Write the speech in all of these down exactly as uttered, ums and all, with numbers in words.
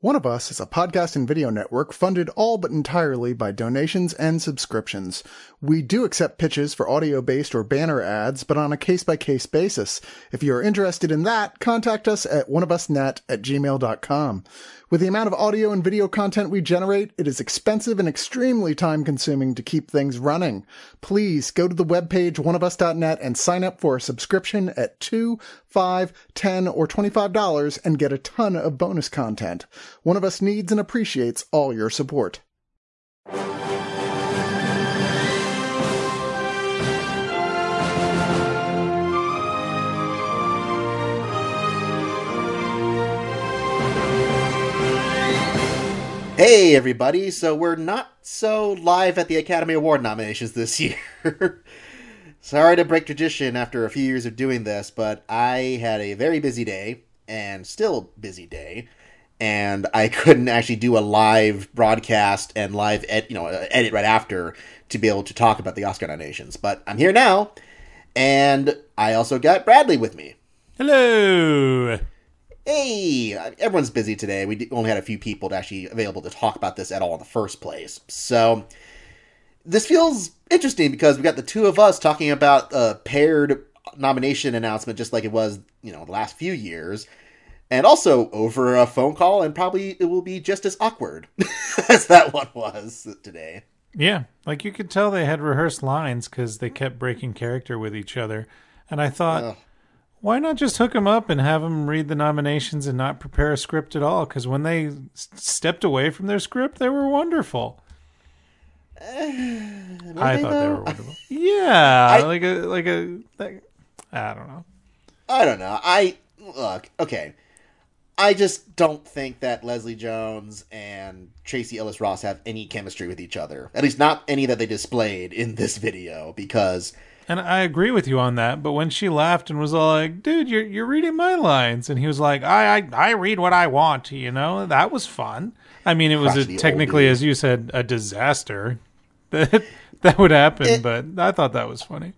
One of Us is a podcast and video network funded all but entirely by donations and subscriptions. We do accept pitches for audio-based or banner ads, but on a case-by-case basis. If you are interested in that, contact us at one of us net at gmail dot com. With the amount of audio and video content we generate, it is expensive and extremely time-consuming to keep things running. Please go to the webpage one of us dot net and sign up for a subscription at two, five, ten, or twenty-five dollars and get a ton of bonus content. One of Us needs and appreciates all your support. Hey everybody, so we're not so live at the Academy Award nominations this year. Sorry to break tradition after a few years of doing this, but I had a very busy day, and still busy day, and I couldn't actually do a live broadcast and live ed- you know, edit right after to be able to talk about the Oscar nominations. But I'm here now, and I also got Bradley with me. Hello! Hey, everyone's busy today. We only had a few people to actually available to talk about this at all in the first place. So this feels interesting because we got the two of us talking about a paired nomination announcement just like it was, you know, the last few years. And also over a phone call, and probably it will be just as awkward as that one was today. Yeah, like you could tell they had rehearsed lines because they kept breaking character with each other. And I thought... Ugh. Why not just hook them up and have them read the nominations and not prepare a script at all? Because when they s- stepped away from their script, they were wonderful. Uh, I they thought know? they were wonderful. Yeah, I, like a like a. Like, I don't know. I don't know. I look okay. I just don't think that Leslie Jones and Tracee Ellis Ross have any chemistry with each other. At least not any that they displayed in this video, because. And I agree with you on that, but when she laughed and was all like, dude, you're you're reading my lines. And he was like, I I, I read what I want, you know? That was fun. I mean, it was a, technically, as you said, a disaster that that would happen, it, but I thought that was funny.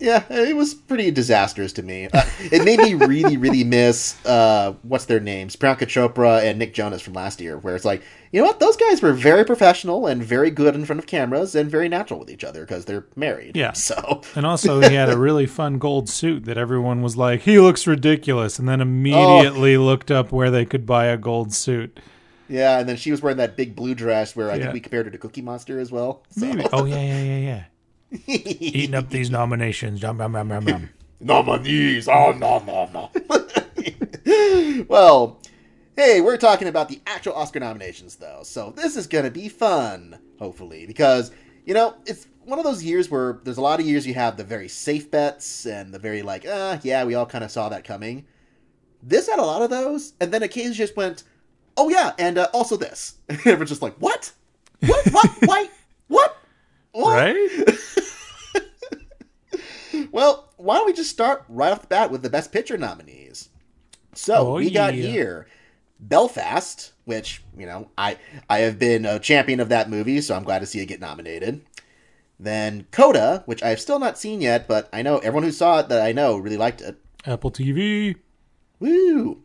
Yeah, it was pretty disastrous to me. Uh, it made me really, really miss, uh, what's their names? Priyanka Chopra and Nick Jonas from last year, where it's like, you know what? Those guys were very professional and very good in front of cameras and very natural with each other because they're married. Yeah. So. And also he had a really fun gold suit that everyone was like, he looks ridiculous. And then immediately oh. looked up where they could buy a gold suit. Yeah. And then she was wearing that big blue dress where I yeah. think we compared her to Cookie Monster as well. So. Maybe. Oh, yeah, yeah, yeah, yeah. Eating up these nominations. Nom, nom, nom, nom, nom. Nominees. Oh, nom, nom, nom. Well, hey, we're talking about the actual Oscar nominations, though. So this is going to be fun, hopefully, because, you know, it's one of those years where there's a lot of years you have the very safe bets and the very like, uh, yeah, we all kind of saw that coming. This had a lot of those. And then occasionally just went, oh, yeah, and uh, also this. And everyone's just like, what? What? What? Why? What? What? Right? Well, why don't we just start right off the bat with the Best Picture nominees? So, oh, we got yeah. here Belfast, which, you know, I, I have been a champion of that movie, so I'm glad to see it get nominated. Then Coda, which I have still not seen yet, but I know everyone who saw it that I know really liked it. Apple T V. Woo!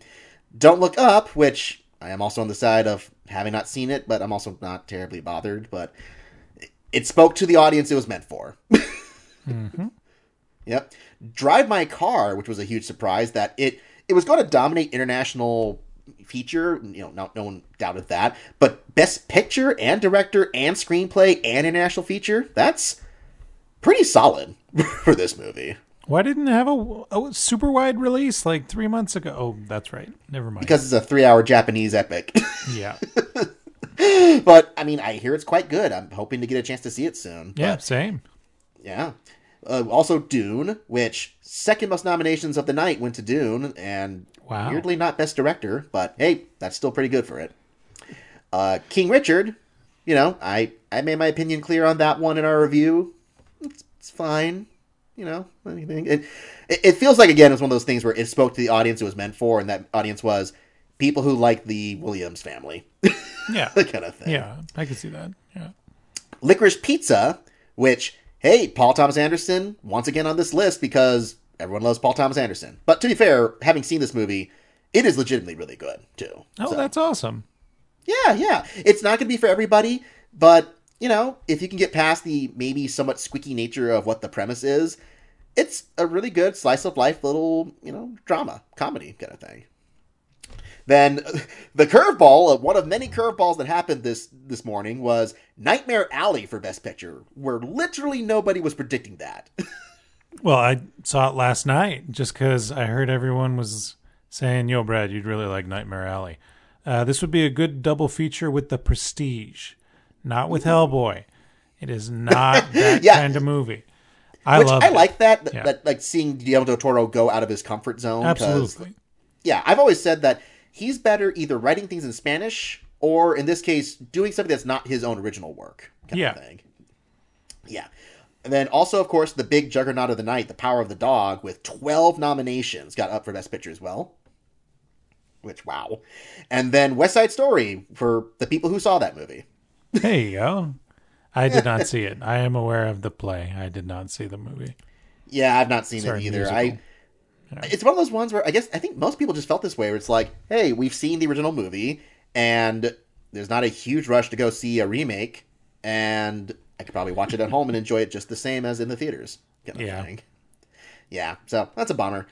Don't Look Up, which I am also on the side of having not seen it, but I'm also not terribly bothered, but... It spoke to the audience it was meant for. mm-hmm. Yep. Drive My Car, which was a huge surprise that it, it was going to dominate international feature. You know, no, no one doubted that. But Best Picture and Director and Screenplay and International Feature, that's pretty solid for this movie. Why didn't it have a, a super wide release like three months ago? Oh, that's right. Never mind. Because it's a three-hour Japanese epic. Yeah. But, I mean, I hear it's quite good. I'm hoping to get a chance to see it soon. Yeah, but, same. Yeah. Uh, also, Dune, which second most nominations of the night went to Dune, and wow. weirdly not Best Director, but hey, that's still pretty good for it. Uh, King Richard, you know, I, I made my opinion clear on that one in our review. It's, it's fine. You know, it, it feels like, again, it's one of those things where it spoke to the audience it was meant for, and that audience was people who like the Williams family. Yeah. That kind of thing. Yeah, I can see that. Yeah. Licorice Pizza, which, hey, Paul Thomas Anderson, once again on this list because everyone loves Paul Thomas Anderson. But to be fair, having seen this movie, it is legitimately really good, too. Oh, so. That's awesome. Yeah, yeah. It's not going to be for everybody, but, you know, if you can get past the maybe somewhat squeaky nature of what the premise is, it's a really good slice-of-life little, you know, drama, comedy kind of thing. Then the curveball, one of many curveballs that happened this, this morning, was Nightmare Alley for Best Picture, where literally nobody was predicting that. Well, I saw it last night just because I heard everyone was saying, yo, Brad, you'd really like Nightmare Alley. Uh, this would be a good double feature with The Prestige, not with Hellboy. It is not that yeah. kind of movie. I Which love I it. like that, that, yeah. that, like seeing Guillermo del Toro go out of his comfort zone. Absolutely. Yeah, I've always said that he's better either writing things in Spanish or, in this case, doing something that's not his own original work. Kind yeah. of thing. Yeah. And then also, of course, the big juggernaut of the night, The Power of the Dog, with twelve nominations, got up for Best Picture as well. Which, wow. And then West Side Story for the people who saw that movie. There you go. I did not see it. I am aware of the play. I did not see the movie. Yeah, I've not seen Sorry, it either. Musical. I. Yeah. It's one of those ones where I guess I think most people just felt this way where it's like, hey, we've seen the original movie and there's not a huge rush to go see a remake and I could probably watch it at home and enjoy it just the same as in the theaters. Kind of yeah. Thing. Yeah. So that's a bummer.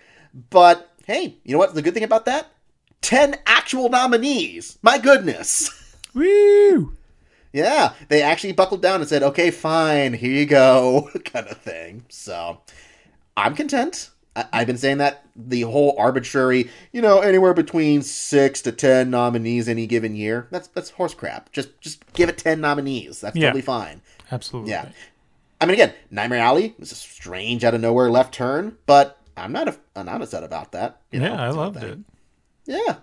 But hey, you know what's the good thing about that? ten actual nominees. My goodness. Woo! Yeah. They actually buckled down and said, okay, fine. Here you go. Kind of thing. So I'm content. I've been saying that the whole arbitrary, you know, anywhere between six to ten nominees any given year. That's that's horse crap. Just just give it ten nominees. That's yeah. totally fine. Absolutely. Yeah. I mean, again, Nightmare Alley was a strange out of nowhere left turn, but I'm not a, I'm not upset about that. You know, yeah, I loved it. Yeah.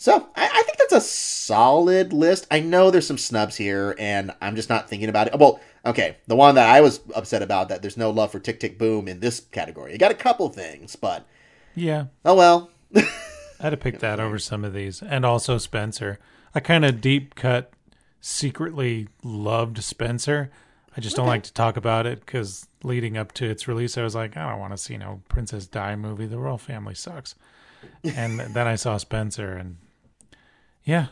So I, I think that's a solid list. I know there's some snubs here, and I'm just not thinking about it. Well, okay, the one that I was upset about, that there's no love for Tick, Tick, Boom in this category. You got a couple things, but... Yeah. Oh, well. I'd have picked that over some of these. And also Spencer. I kind of deep-cut, secretly loved Spencer. I just okay. don't like to talk about it, because leading up to its release, I was like, I don't want to see no Princess Di movie. The royal family sucks. And then I saw Spencer, and... Yeah,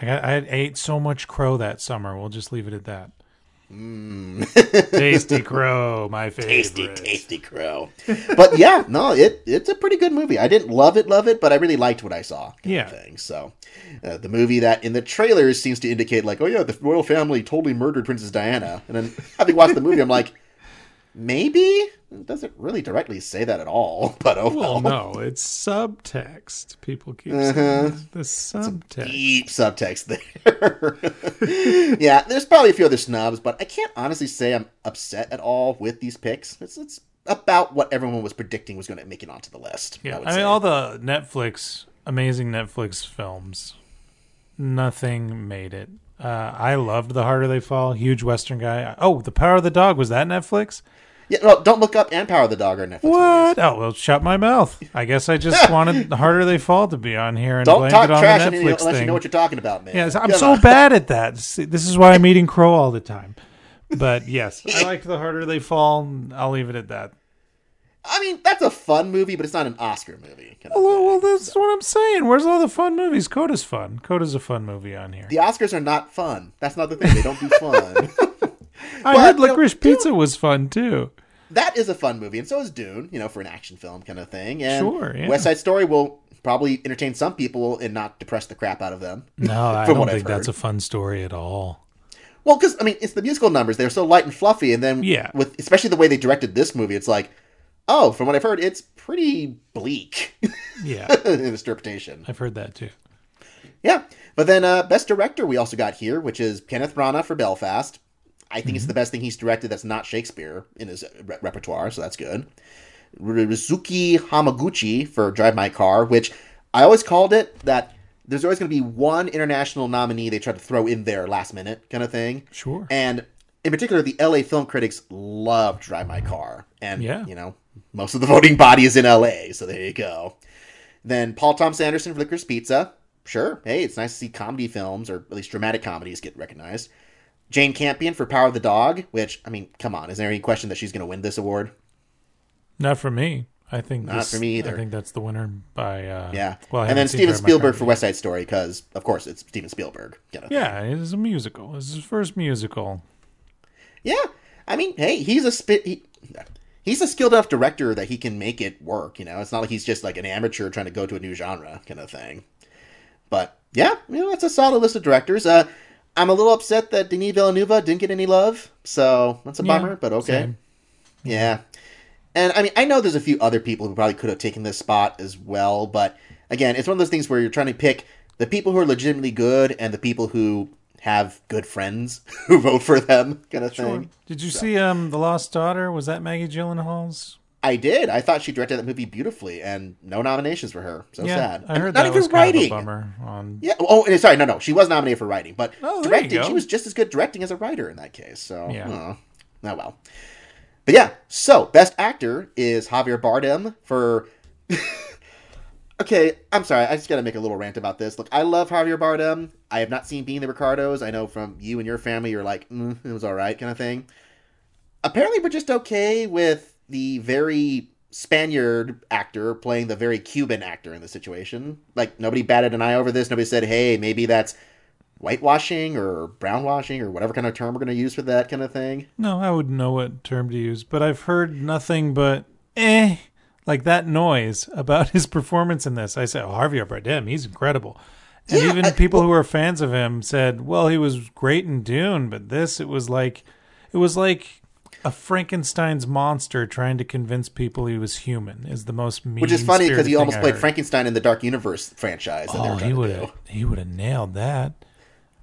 I, got, I ate so much crow that summer. We'll just leave it at that. Mm. Tasty crow, my favorite. Tasty, tasty crow. But yeah, no, it it's a pretty good movie. I didn't love it, love it, but I really liked what I saw. Yeah. Thing. So uh, the movie that in the trailers seems to indicate like, oh yeah, the royal family totally murdered Princess Diana. And then having watched the movie, I'm like, maybe? It doesn't really directly say that at all, but oh well. Well, no, it's subtext. People keep uh-huh. saying the subtext. Deep subtext there. Yeah, there's probably a few other snubs, but I can't honestly say I'm upset at all with these picks. It's, it's about what everyone was predicting was going to make it onto the list. Yeah, I, I mean, say. all the Netflix, amazing Netflix films, nothing made it. Uh, I loved The Harder They Fall. Huge Western guy. Oh, The Power of the Dog. Was that Netflix? Yeah, well, Don't Look Up and Power of the Dog are Netflix. What? Movies. Oh, well, shut my mouth. I guess I just wanted The Harder They Fall to be on here and Don't blame it on trash the Netflix unless thing. You know what you're talking about, man. Yeah, I'm Come so on. bad at that. See, this is why I'm eating crow all the time. But yes, I like The Harder They Fall. I'll leave it at that. I mean, that's a fun movie, but it's not an Oscar movie. Kind of well, well, that's so. what I'm saying. Where's all the fun movies? Coda's fun. Coda's a fun movie on here. The Oscars are not fun. That's not the thing. They don't do fun. I but, heard Licorice you know, Pizza Dune, was fun, too. That is a fun movie, and so is Dune, you know, for an action film kind of thing. And sure, yeah. West Side Story will probably entertain some people and not depress the crap out of them. No, I don't think that's a fun story at all. Well, because, I mean, it's the musical numbers. They're so light and fluffy, and then yeah. with especially the way they directed this movie, it's like, oh, from what I've heard, it's pretty bleak. Yeah. In interpretation. I've heard that too. Yeah. But then uh, Best Director we also got here, which is Kenneth Branagh for Belfast. I think mm-hmm. it's the best thing he's directed that's not Shakespeare in his re- repertoire, so that's good. Rizuki Hamaguchi for Drive My Car, which I always called it that there's always going to be one international nominee they try to throw in there last minute kind of thing. Sure. And in particular, the L A film critics love Drive My Car. And, yeah. you know, most of the voting body is in L A, so there you go. Then Paul Thomas Anderson for Licorice Pizza. Sure. Hey, it's nice to see comedy films, or at least dramatic comedies, get recognized. Jane Campion for Power of the Dog, which, I mean, come on. Is there any question that she's going to win this award? Not for me. I think not this, for me either. I think that's the winner by uh, yeah. Well, and then Steven Spielberg for West Side Story because, of course, it's Steven Spielberg. You know. Yeah, it is a musical. It's his first musical. Yeah, I mean, hey, he's a spit. He, he's a skilled enough director that he can make it work. You know, it's not like he's just like an amateur trying to go to a new genre kind of thing. But yeah, you know, that's a solid list of directors. Uh, I'm a little upset that Denis Villeneuve didn't get any love, so that's a yeah, bummer. But okay, same. yeah. And, I mean, I know there's a few other people who probably could have taken this spot as well, but, again, it's one of those things where you're trying to pick the people who are legitimately good and the people who have good friends who vote for them, kind of sure. thing. Did you so. see um, The Lost Daughter? Was that Maggie Gyllenhaal's? I did. I thought she directed that movie beautifully, and no nominations for her. So yeah, sad. I heard and that not was even writing. Kind of a bummer. On... Yeah. Oh, and, sorry, no, no. She was nominated for writing, but oh, directing, she was just as good directing as a writer in that case. So, yeah. oh, oh well. But yeah, so best actor is Javier Bardem for. Okay, I'm sorry. I just got to make a little rant about this. Look, I love Javier Bardem. I have not seen Being the Ricardos. I know from you and your family, you're like, mm, it was all right, kind of thing. Apparently, we're just okay with the very Spaniard actor playing the very Cuban actor in the situation. Like, nobody batted an eye over this. Nobody said, hey, maybe that's whitewashing or brownwashing or whatever kind of term we're going to use for that kind of thing. No, I wouldn't know what term to use, but I've heard nothing but eh, like that noise about his performance in this. I said, oh, Javier Bardem, he's incredible. And yeah, even I, people well, who are fans of him said, well, he was great in Dune, but this, it was like, it was like a Frankenstein's monster trying to convince people he was human is the most mean. Which is funny because he almost I played heard. Frankenstein in the Dark Universe franchise. That oh, they were he he would have nailed that.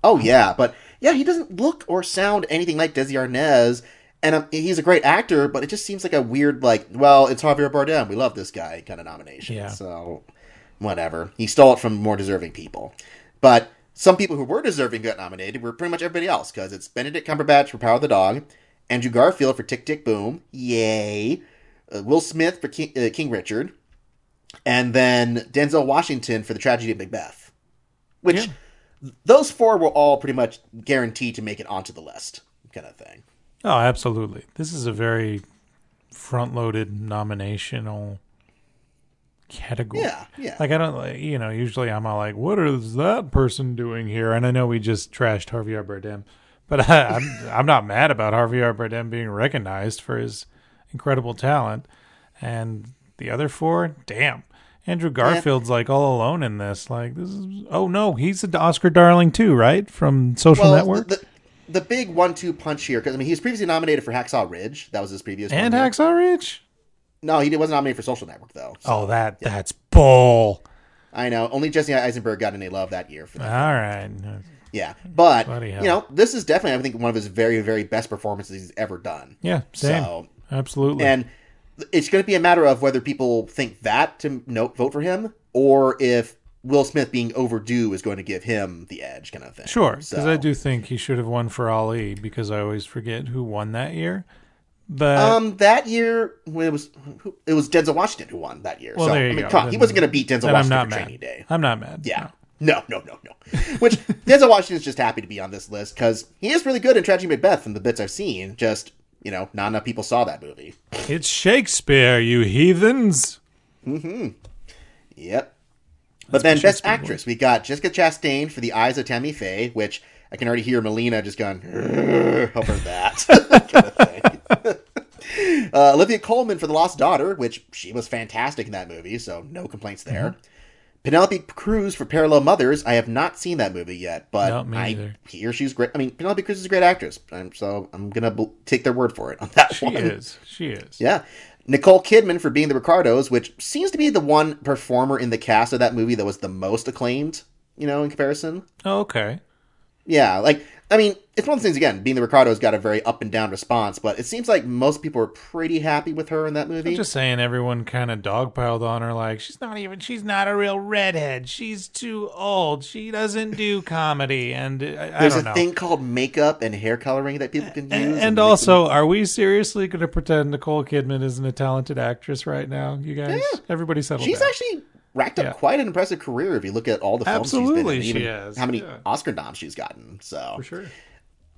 Oh, yeah. But, yeah, he doesn't look or sound anything like Desi Arnaz. And um, he's a great actor, but it just seems like a weird, like, well, it's Javier Bardem. We love this guy kind of nomination. Yeah. So, whatever. He stole it from more deserving people. But some people who were deserving got nominated were pretty much everybody else, because it's Benedict Cumberbatch for Power of the Dog, Andrew Garfield for Tick, Tick, Boom. Yay. Uh, Will Smith for King, uh, King Richard. And then Denzel Washington for The Tragedy of Macbeth. Which... Yeah. Those four were all pretty much guaranteed to make it onto the list kind of thing. Oh, absolutely. This is a very front-loaded nominational category. Yeah, yeah. Like, I don't, like, you know, usually I'm all like, what is that person doing here? And I know we just trashed Javier Bardem, but I, I'm, I'm not mad about Javier Bardem being recognized for his incredible talent. And the other four, damn. Andrew Garfield's, like, all alone in this. Like, this is... Oh, no, he's an Oscar darling, too, right? From Social well, Network? The, the big one-two punch here, because, I mean, he was previously nominated for Hacksaw Ridge. That was his previous and one. And Hacksaw Ridge? No, he wasn't nominated for Social Network, though. So, oh, that yeah. that's bull. I know. Only Jesse Eisenberg got any love that year for that. All right. Yeah. But, you know, this is definitely, I think, one of his very, very best performances he's ever done. Yeah, same. So, absolutely. And... It's going to be a matter of whether people think that to note, vote for him or if Will Smith being overdue is going to give him the edge kind of thing. Sure, because so. I do think he should have won for Ali because I always forget who won that year. But um, That year, when it was it was Denzel Washington who won that year. Well, so, there you I mean, go. Come, then, he wasn't going to beat Denzel Washington for mad. Training Day. I'm not mad. Yeah. No, no, no, no. no. Which Denzel Washington's just happy to be on this list because he is really good in Tragedy Macbeth from the bits I've seen, just... You know, not enough people saw that movie. It's Shakespeare, you heathens. Mm-hmm. Yep. That's but then Best Actress, we got Jessica Chastain for The Eyes of Tammy Faye, which I can already hear Melina just going, over that. kind of thing. uh, Olivia Colman for The Lost Daughter, which she was fantastic in that movie, so no complaints there. Mm-hmm. Penelope Cruz for Parallel Mothers. I have not seen that movie yet, but not me I either. Hear she's great. I mean, Penelope Cruz is a great actress, so I'm going to bl- take their word for it on that she one. She is. She is. Yeah. Nicole Kidman for Being the Ricardos, which seems to be the one performer in the cast of that movie that was the most acclaimed, you know, in comparison. Oh, okay. Yeah. Like, I mean, it's one of the things, again, Being the Ricardos got a very up and down response, but it seems like most people are pretty happy with her in that movie. I'm just saying everyone kind of dogpiled on her like, she's not even, she's not a real redhead. She's too old. She doesn't do comedy. And I, There's I don't know. a thing called makeup and hair coloring that people can use. And, and, and also, them... are we seriously going to pretend Nicole Kidman isn't a talented actress right now? You guys, yeah. everybody settled She's down. actually... Racked up yeah. quite an impressive career if you look at all the films Absolutely she's been in, and even she how many yeah. Oscar noms she's gotten. So for sure.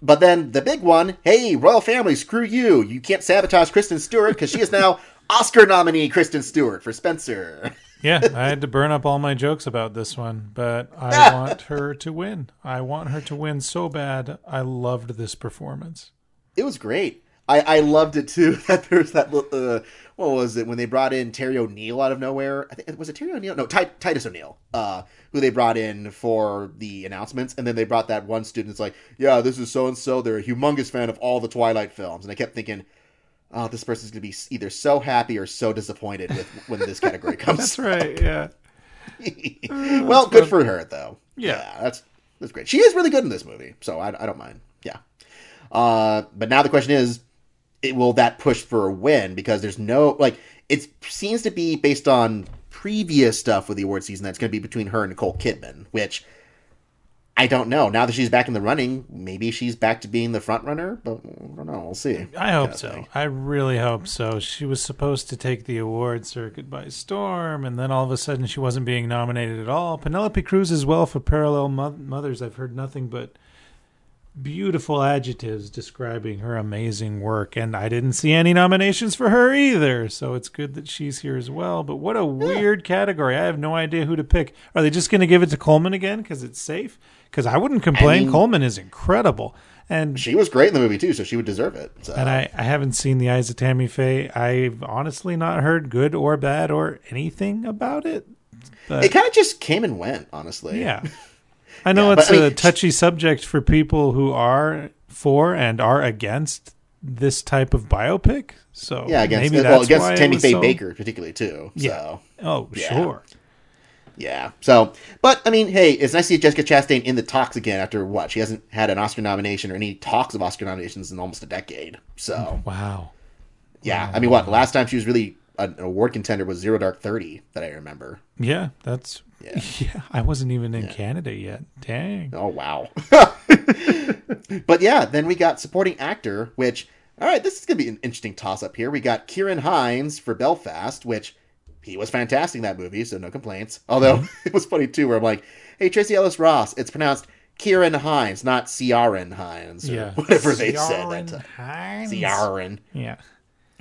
But then the big one, hey, royal family, screw you! You can't sabotage Kristen Stewart because she is now Oscar nominee Kristen Stewart for Spencer. Yeah, I had to burn up all my jokes about this one, but I want her to win. I want her to win so bad. I loved this performance. It was great. I, I loved it, too, that there's that, uh, what was it, when they brought in Terry O'Neill out of nowhere? I think, was it Terry O'Neill? No, T- Titus O'Neill, uh, who they brought in for the announcements, and then they brought that one student that's like, yeah, this is so-and-so, they're a humongous fan of all the Twilight films, and I kept thinking, oh, this person's going to be either so happy or so disappointed with when this category comes. That's right, yeah. uh, well, good, good for her, though. Yeah. yeah. That's that's great. She is really good in this movie, so I, I don't mind. Yeah. Uh, but now the question is, It, will that push for a win? Because there's no, like, it seems to be based on previous stuff with the award season that's going to be between her and Nicole Kidman, which I don't know. Now that she's back in the running, maybe she's back to being the front runner, but I don't know. We'll see. I hope so. Thing. I really hope so. She was supposed to take the award circuit by storm, and then all of a sudden she wasn't being nominated at all. Penelope Cruz as well for Parallel mo- Mothers. I've heard nothing but beautiful adjectives describing her amazing work, and I didn't see any nominations for her either, so it's good that she's here as well. But what a weird category. I have no idea who to pick. Are they just going to give it to Coleman again because it's safe? Because I wouldn't complain. I mean, Coleman is incredible, and she was great in the movie too, so she would deserve it. So. And I, I haven't seen The Eyes of Tammy Faye. I've honestly not heard good or bad or anything about it, but it kind of just came and went, honestly. Yeah. I know yeah, it's but, a I mean, touchy subject for people who are for and are against this type of biopic. So yeah, against, maybe that's well, against why Tammy Faye so... Baker particularly too. Yeah. So, oh, yeah. Sure. Yeah. So, but I mean, hey, it's nice to see Jessica Chastain in the talks again after what? She hasn't had an Oscar nomination or any talks of Oscar nominations in almost a decade. So wow. Yeah. Wow. I mean, what? Last time she was really an award contender was Zero Dark Thirty that I remember. Yeah, that's. Yeah. yeah, I wasn't even in yeah. Canada yet. Dang. Oh, wow. But yeah, then we got supporting actor, which, all right, this is going to be an interesting toss-up here. We got Ciarán Hinds for Belfast, which he was fantastic in that movie, so no complaints. Although mm-hmm. it was funny, too, where I'm like, hey, Tracee Ellis Ross, it's pronounced Ciarán Hinds, not Ciarán Hinds, or yeah. whatever Ciarán they said. Ciarán Hinds? Ciarán. Yeah.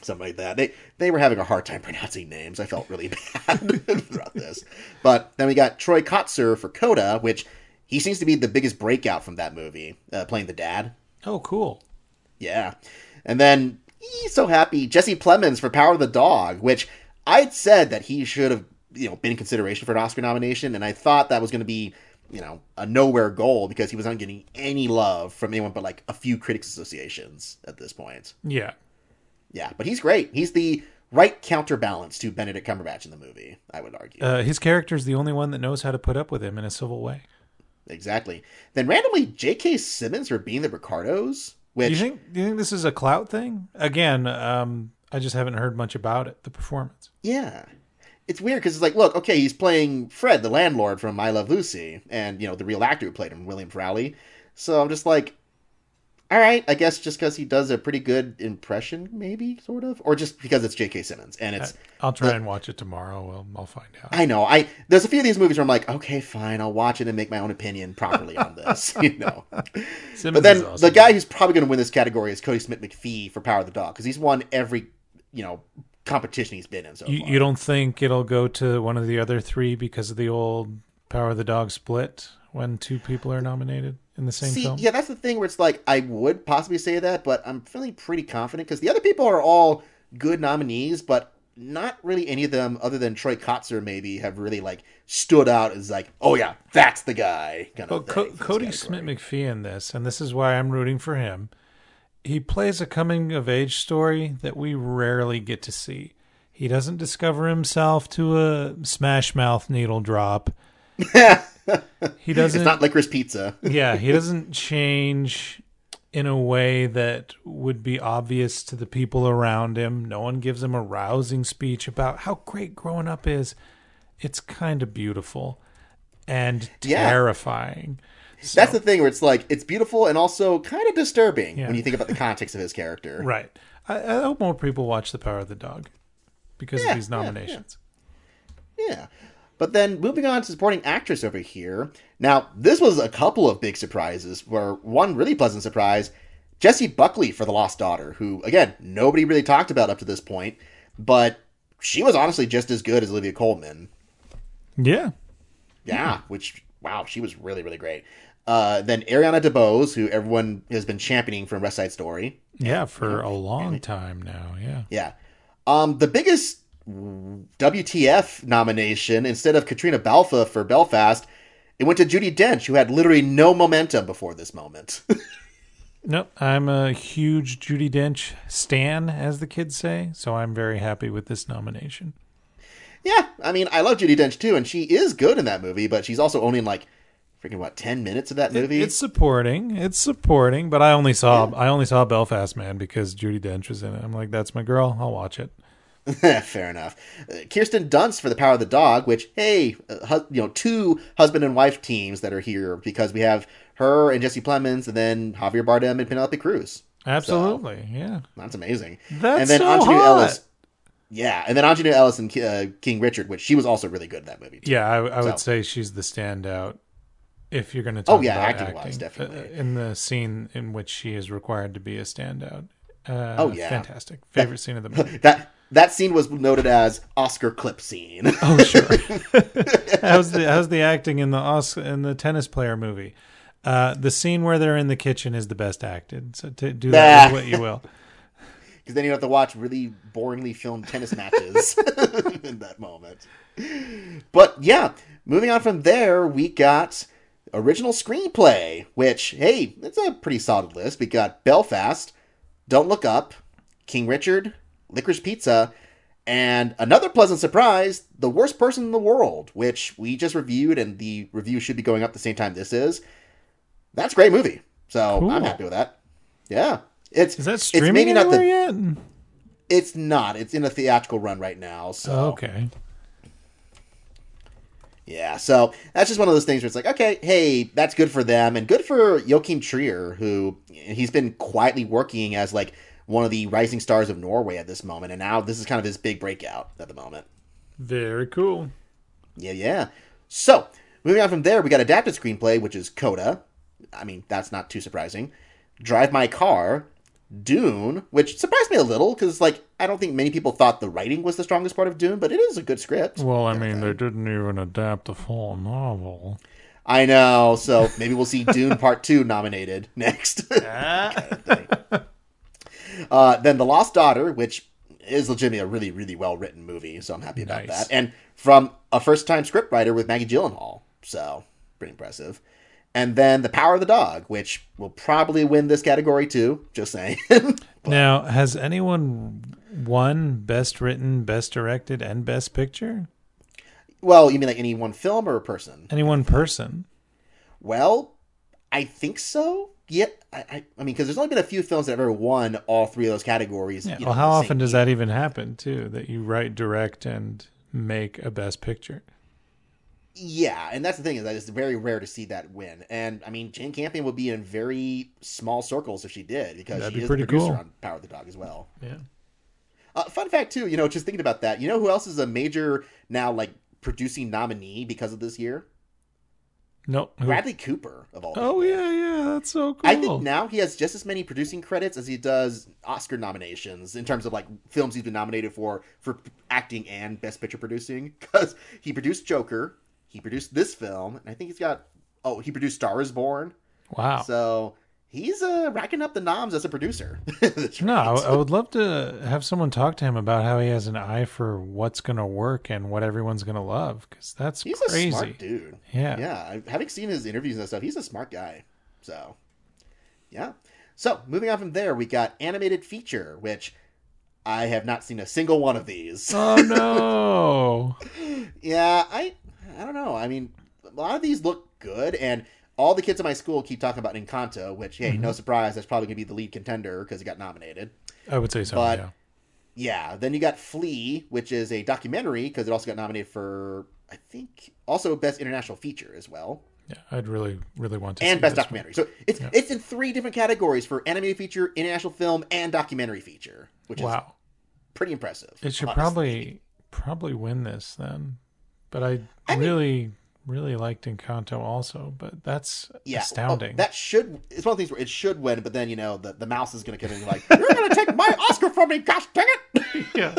Something like that. They they were having a hard time pronouncing names. I felt really bad about this. But then we got Troy Kotsur for Coda, which he seems to be the biggest breakout from that movie, uh, playing the dad. Oh, cool. Yeah. And then, ee, so happy, Jesse Plemons for Power of the Dog, which I'd said that he should have, you know, been in consideration for an Oscar nomination, and I thought that was going to be, you know, a nowhere goal because he was not getting any love from anyone but, like, a few critics associations at this point. Yeah. Yeah, but he's great. He's the right counterbalance to Benedict Cumberbatch in the movie, I would argue. Uh, his character's the only one that knows how to put up with him in a civil way. Exactly. Then randomly, J K. Simmons for Being the Ricardos, which... Do you think, do you think this is a clout thing? Again, um, I just haven't heard much about it, the performance. Yeah. It's weird because it's like, look, okay, he's playing Fred, the landlord from I Love Lucy, and, you know, the real actor who played him, William Frawley. So I'm just like... All right, I guess just because he does a pretty good impression, maybe, sort of, or just because it's J K. Simmons and it's. I'll try uh, and watch it tomorrow. I'll, I'll find out. I know. I there's a few of these movies where I'm like, okay, fine, I'll watch it and make my own opinion properly on this, you know. Simmons but then is awesome. The guy who's probably going to win this category is Cody Smith McPhee for Power of the Dog because he's won every, you know, competition he's been in so you, far. You don't think it'll go to one of the other three because of the old Power of the Dog split when two people are nominated? In the same See, film? Yeah, that's the thing where it's like, I would possibly say that, but I'm feeling pretty confident because the other people are all good nominees, but not really any of them other than Troy Kotsur maybe have really like stood out as like, oh yeah, that's the guy. Kind of well, Co- Cody Smith McPhee in this, and this is why I'm rooting for him. He plays a coming of age story that we rarely get to see. He doesn't discover himself to a Smash Mouth needle drop. He doesn't. It's not Licorice Pizza. Yeah, he doesn't change in a way that would be obvious to the people around him. No one gives him a rousing speech about how great growing up is. It's kind of beautiful and terrifying. Yeah. So, that's the thing where it's like, it's beautiful and also kind of disturbing yeah. when you think about the context of his character. Right. I, I hope more people watch The Power of the Dog because yeah, of these nominations. Yeah. yeah. yeah. But then moving on to supporting actress over here. Now, this was a couple of big surprises, where one really pleasant surprise, Jessie Buckley for The Lost Daughter, who, again, nobody really talked about up to this point. but she was honestly just as good as Olivia Colman. Yeah. Yeah, which, wow, she was really, really great. Uh, then Ariana DeBose, who everyone has been championing from West Side Story. Yeah, for a long time now, yeah. Yeah. Um, the biggest W T F nomination, instead of Katrina Balfe for Belfast, it went to Judy Dench, who had literally no momentum before this moment. Nope, I'm a huge Judy Dench stan, as the kids say, so I'm very happy with this nomination. Yeah, I mean, I love Judy Dench, too, and she is good in that movie, but she's also only in, like, freaking, what, ten minutes of that movie? It, it's supporting. It's supporting, but I only saw yeah. I only saw Belfast, man, because Judy Dench was in it. I'm like, that's my girl. I'll watch it. Fair enough. Uh, Kirsten Dunst for The Power of the Dog, which, hey, uh, hu- you know, two husband and wife teams that are here because we have her and Jesse Plemons and then Javier Bardem and Penelope Cruz. Absolutely, so, yeah. That's amazing. That's and then so Andrew hot. Ellis. Yeah, and then Angelina Ellis and uh, King Richard, which she was also really good in that movie, too. Yeah, I, I so. would say she's the standout if you're going to talk oh, yeah, about acting. Wise, definitely. In the scene in which she is required to be a standout. Uh, oh, yeah. Fantastic. Favorite that, scene of the movie. That that scene was noted as Oscar clip scene. Oh, sure. how's, the, how's the acting in the Oscar, in the tennis player movie? Uh, the scene where they're in the kitchen is the best acted, so to do that with what you will. Because then you have to watch really boringly filmed tennis matches in that moment. But yeah, moving on from there, we got original screenplay, which, hey, it's a pretty solid list. We got Belfast, Don't Look Up, King Richard, Licorice Pizza, and another pleasant surprise, The Worst Person in the World, which we just reviewed, and the review should be going up the same time this is. That's a great movie. So cool. I'm happy with that. Yeah. It's, is that streaming it's maybe not the, yet? It's not. It's in a theatrical run right now. So oh, okay. Yeah, so that's just one of those things where it's like, okay, hey, that's good for them. And good for Joachim Trier, who he's been quietly working as like one of the rising stars of Norway at this moment. And now this is kind of his big breakout at the moment. Very cool. Yeah, yeah. So moving on from there, we got adapted screenplay, which is Coda. I mean, that's not too surprising. Drive My Car, Dune, which surprised me a little because, like, I don't think many people thought the writing was the strongest part of Dune, but it is a good script. Well, I mean, they didn't even adapt the full novel. I know, so maybe we'll see Dune Part Two nominated next. kind of thing. Uh, then The Lost Daughter, which is legitimately a really, really well-written movie, so I'm happy about nice. that. And from a first-time scriptwriter with Maggie Gyllenhaal, so pretty impressive. And then The Power of the Dog, which will probably win this category too. Just saying. Now, has anyone won Best Written, Best Directed, and Best Picture? Well, you mean like any one film or a person? Any one person. Well, I think so. Yeah, I, I, I mean, because there's only been a few films that have ever won all three of those categories. Yeah, you know, well, how often does year. that even happen, too, that you write, direct, and make a Best Picture? Yeah, and that's the thing, is that it's very rare to see that win. And, I mean, Jane Campion would be in very small circles if she did, because That'd she be is the producer cool. on Power of the Dog as well. Yeah. Uh, fun fact, too, you know, just thinking about that, you know who else is a major now, like, producing nominee because of this year? No. Nope. Bradley Cooper, of all people. Oh, yeah, yeah, that's so cool. I think now he has just as many producing credits as he does Oscar nominations in terms of, like, films he's been nominated for, for acting and Best Picture producing, because he produced Joker. He produced this film, and I think he's got... Oh, he produced Star is Born. Wow. So he's uh, racking up the noms as a producer. No, right. I would love to have someone talk to him about how he has an eye for what's going to work and what everyone's going to love, because that's he's crazy. He's a smart dude. Yeah. Yeah. Having seen his interviews and stuff, he's a smart guy. So, yeah. So, moving on from there, we got animated feature, which... I have not seen a single one of these. Oh, no. yeah, I... I don't know. I mean, a lot of these look good, and all the kids in my school keep talking about Encanto, which, hey, mm-hmm. no surprise, that's probably going to be the lead contender because it got nominated. I would say so, but, yeah. Yeah, then you got Flea, which is a documentary because it also got nominated for, I think, also Best International Feature as well. Yeah, I'd really, really want to and see And Best Documentary. One. So it's yeah. it's in three different categories for animated feature, international film, and documentary feature, which wow. is pretty impressive. It should honestly. probably probably win this then. But I, I really, mean, really liked Encanto also, but that's yeah, astounding. Oh, that should, it's one of the things where it should win, but then, you know, the, the mouse is going to come in and be like, you're going to take my Oscar from me, gosh dang it! Yeah.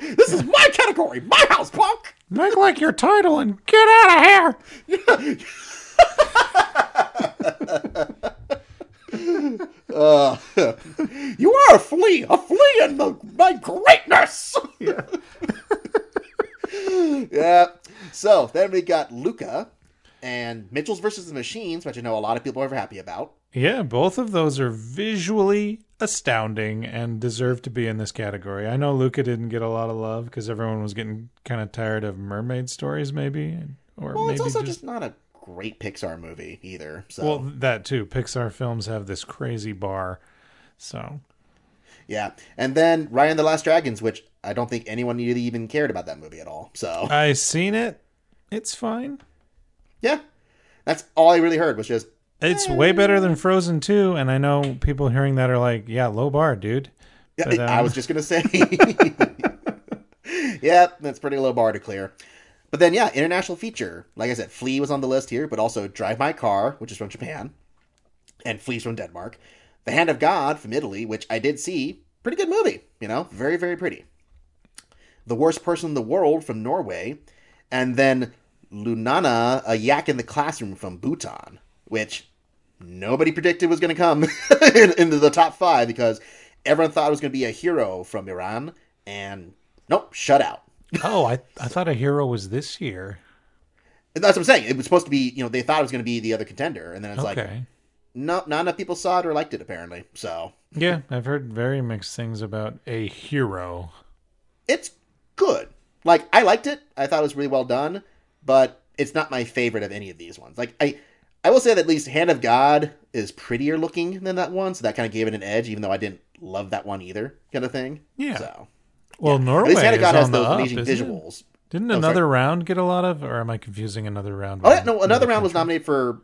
This is my category, my house, punk. Make like your title and get out of here. uh, you are a flea, a flea in the, my greatness. Yeah. Yeah. So then we got Luca and Mitchell's versus the Machines, which I know a lot of people are happy about. Yeah, both of those are visually astounding and deserve to be in this category. I know Luca didn't get a lot of love because everyone was getting kind of tired of mermaid stories, maybe. Or well, maybe it's also just... just not a great Pixar movie either. So. Well, that too. Pixar films have this crazy bar. So, yeah. And then Raya and the Last Dragons, which I don't think anyone really even cared about that movie at all. So I seen it. It's fine. Yeah. That's all I really heard was just... It's way better than Frozen two, and I know people hearing that are like, yeah, low bar, dude. But, yeah, um... I was just going to say. Yeah, that's pretty low bar to clear. But then, yeah, international feature. Like I said, Flea was on the list here, but also Drive My Car, which is from Japan, and Flea's from Denmark. The Hand of God from Italy, which I did see. Pretty good movie, you know? Very, very pretty. The Worst Person in the World from Norway, and then Lunana, A Yak in the Classroom from Bhutan. Which nobody predicted was going to come into the top five because everyone thought it was going to be A Hero from Iran, and nope, shut out. Oh, I I thought A Hero was this year. And that's what I'm saying. It was supposed to be, you know, they thought it was going to be the other contender, and then it's okay. like, no, not enough people saw it or liked it, apparently. So yeah, I've heard very mixed things about A Hero. It's good. Like, I liked it. I thought it was really well done, but it's not my favorite of any of these ones. Like, I... I will say that at least Hand of God is prettier looking than that one, so that kind of gave it an edge, even though I didn't love that one either, kind of thing. Yeah. So, well, yeah. Norway is on has the those up, amazing visuals. It? Didn't oh, Another sorry. Round get a lot of, or am I confusing Another Round? Oh, yeah, no, Another Round country? was nominated for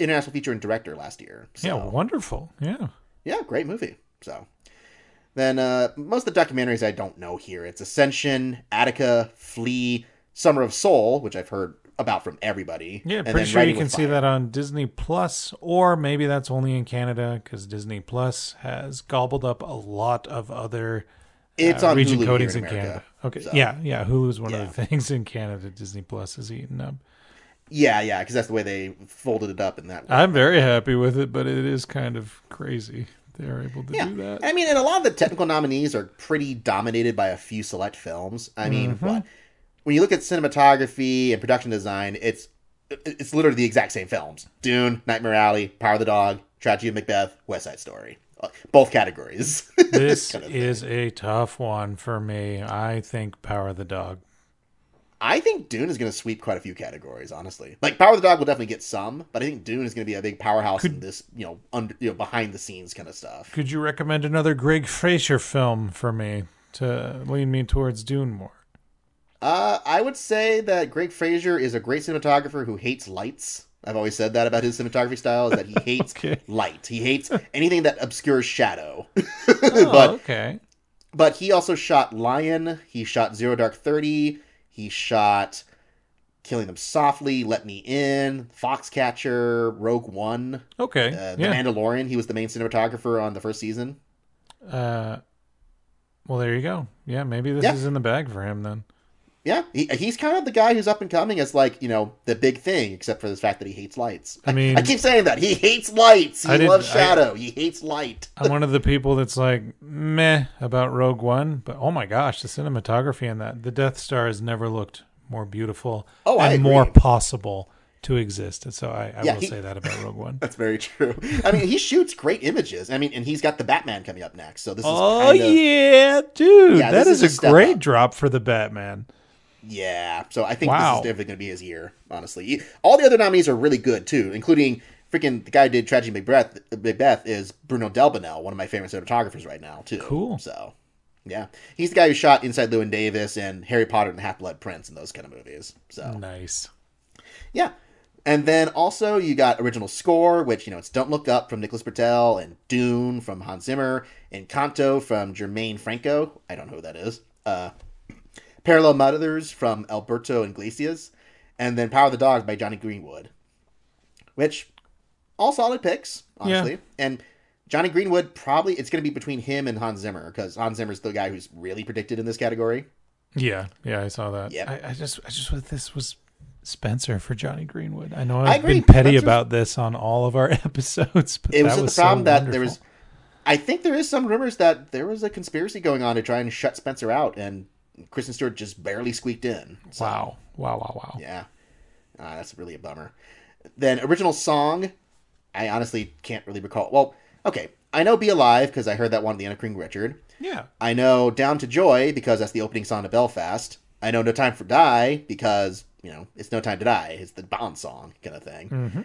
International Feature and Director last year. So. Yeah, wonderful. Yeah. Yeah, great movie. So, then uh, most of the documentaries I don't know here. It's Ascension, Attica, Flea, Summer of Soul, which I've heard about from everybody. Yeah, and pretty sure you can see that on Disney Plus, or maybe that's only in Canada because Disney Plus has gobbled up a lot of other it's uh, on region Hulu codings in, in Canada. Okay, so. yeah, yeah, Hulu is one yeah. of the things in Canada Disney Plus has eaten up. Yeah, yeah, because that's the way they folded it up in that way. I'm very happy with it, but it is kind of crazy they're able to yeah. do that. I mean, and a lot of the technical nominees are pretty dominated by a few select films. I mean, mm-hmm. what? When you look at cinematography and production design, it's it's literally the exact same films. Dune, Nightmare Alley, Power of the Dog, Tragedy of Macbeth, West Side Story. Both categories. This kind of is thing. a tough one for me. I think Power of the Dog. I think Dune is going to sweep quite a few categories, honestly. Like, Power of the Dog will definitely get some, but I think Dune is going to be a big powerhouse could, in this, you know, under, you know, behind-the-scenes kind of stuff. Could you recommend another Greg Fraser film for me to lean me towards Dune more? Uh, I would say that Greg Fraser is a great cinematographer who hates lights. I've always said that about his cinematography style, is that he hates okay. light. He hates anything that obscures shadow. oh, but, okay. But he also shot Lion. He shot Zero Dark Thirty. He shot Killing Them Softly, Let Me In, Foxcatcher, Rogue One. Okay. Uh, the yeah. Mandalorian. He was the main cinematographer on the first season. Uh, Well, there you go. Yeah, maybe this yeah. is in the bag for him then. Yeah, he, he's kind of the guy who's up and coming as, like, you know, the big thing, except for the fact that he hates lights. I mean, I, I keep saying that. He hates lights. He loves shadow. I, he hates light. I'm one of the people that's like, meh about Rogue One, but oh my gosh, the cinematography in that. The Death Star has never looked more beautiful oh, and more possible to exist. And so I, I yeah, will he, say that about Rogue One. That's very true. I mean, he shoots great images. I mean, and he's got the Batman coming up next. So this is Oh, kind of, yeah, dude. Yeah, that is, is a, a great up. drop for the Batman. Yeah, so I think wow. this is definitely going to be his year, honestly. All the other nominees are really good, too, including freaking the guy who did Tragedy of Macbeth, Macbeth is Bruno Delbonnel, one of my favorite cinematographers right now, too. Cool. So, yeah. He's the guy who shot Inside Llewyn Davis and Harry Potter and the Half-Blood Prince and those kind of movies. So nice. Yeah. And then also you got original score, which, you know, it's Don't Look Up from Nicholas Britell and Dune from Hans Zimmer and Encanto from Jermaine Franco. I don't know who that is. Uh Parallel Mothers from Alberto Iglesias, and then Power of the Dog by Johnny Greenwood, which all solid picks, honestly. Yeah. And Johnny Greenwood, probably it's going to be between him and Hans Zimmer, because Hans Zimmer's the guy who's really predicted in this category. Yeah, yeah, I saw that. Yep. I, I just, I just, this was Spencer for Johnny Greenwood. I know I've I agree. been petty Spencer's... about this on all of our episodes, but it was, that was the problem so that wonderful. there was. I think there is some rumors that there was a conspiracy going on to try and shut Spencer out, and Kristen Stewart just barely squeaked in. So, wow, wow, wow, wow. Yeah, uh, that's really a bummer. Then original song, I honestly can't really recall. Well, okay, I know "Be Alive" because I heard that one at the end of King Richard. Yeah. I know "Down to Joy" because that's the opening song to Belfast. I know "No Time for Die" because, you know, it's "No Time to Die." It's the Bond song kind of thing. Mm-hmm.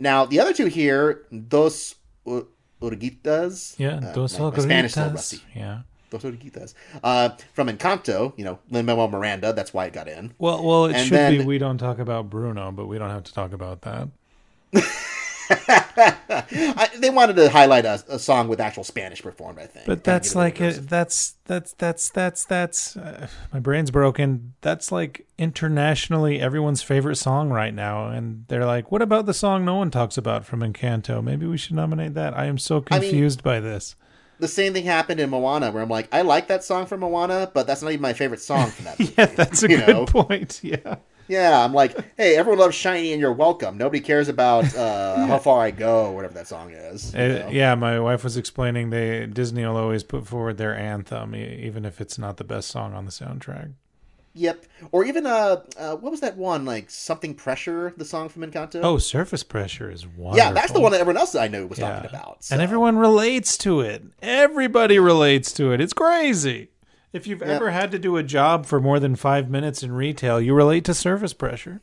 Now, the other two here, Dos Oruguitas. Yeah, uh, Dos Oruguitas. My Spanish is so rusty. Yeah. Dos Oruguitas. Uh, from Encanto, you know, Lin-Manuel Miranda. That's why it got in. Well, well, it and should then... be We Don't Talk About Bruno, but we don't have to talk about that. I, they wanted to highlight a, a song with actual Spanish performed, I think. But that's like a, that's that's that's that's that's uh, my brain's broken. That's like internationally everyone's favorite song right now, and they're like, "What about the song no one talks about from Encanto? Maybe we should nominate that." I am so confused I mean, by this. The same thing happened in Moana, where I'm like, "I like that song from Moana, but that's not even my favorite song from that movie." Yeah, that's a you good know? point. Yeah. Yeah, I'm like, hey, everyone loves Shiny and You're Welcome. Nobody cares about uh, How Far I Go, whatever that song is. You know? Yeah, my wife was explaining they Disney will always put forward their anthem, even if it's not the best song on the soundtrack. Yep. Or even, uh, uh, what was that one, like Something Pressure, the song from Encanto? Oh, Surface Pressure is wonderful. Yeah, that's the one that everyone else I knew was yeah. talking about. So. And everyone relates to it. Everybody relates to it. It's crazy. If you've yep. ever had to do a job for more than five minutes in retail, you relate to surface pressure.